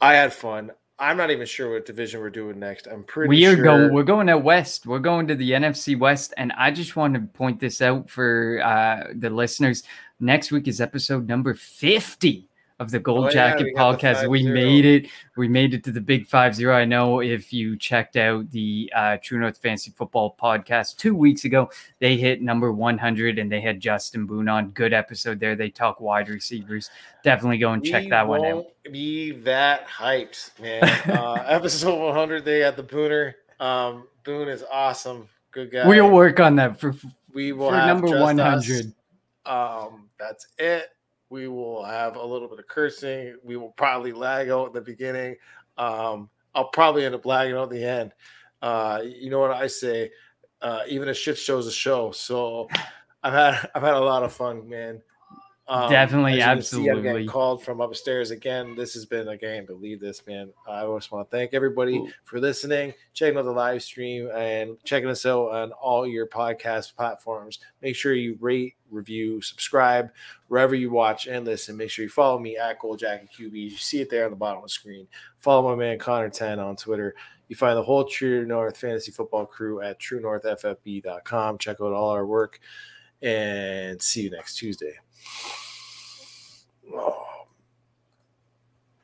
I had fun. I'm not even sure what division we're doing next. I'm pretty we are sure. Going, we're going out west. We're going to the N F C West. And I just want to point this out for uh, the listeners. Next week is episode number fifty of the Gold oh, Jacket yeah, we Podcast. We made it. We made it to the big five zero. I know if you checked out the uh, True North Fantasy Football Podcast two weeks ago, they hit number one hundred and they had Justin Boone on. Good episode there. They talk wide receivers. Definitely go and check we that one out. Be that hyped, man. Uh, episode one hundred, they had the Booner. Um, Boone is awesome. Good guy. We'll work on that for, we will for have number one hundred. Um, that's it. We will have a little bit of cursing. We will probably lag out in the beginning. Um, I'll probably end up lagging out in the end. Uh, you know what I say? Uh, even a shit show's a show. So I've had I've had a lot of fun, man. Um, Definitely, absolutely. See, I'm getting called from upstairs again. This has been, like, I can't believe this, man. I just want to thank everybody Ooh. for listening, checking out the live stream, and checking us out on all your podcast platforms. Make sure you rate, review, subscribe wherever you watch and listen. Make sure you follow me at Gold Jacket Q B. You see it there on the bottom of the screen. Follow my man Connor ten on Twitter. You find the whole True North Fantasy Football crew at true north f f b dot com. Check out all our work and see you next Tuesday.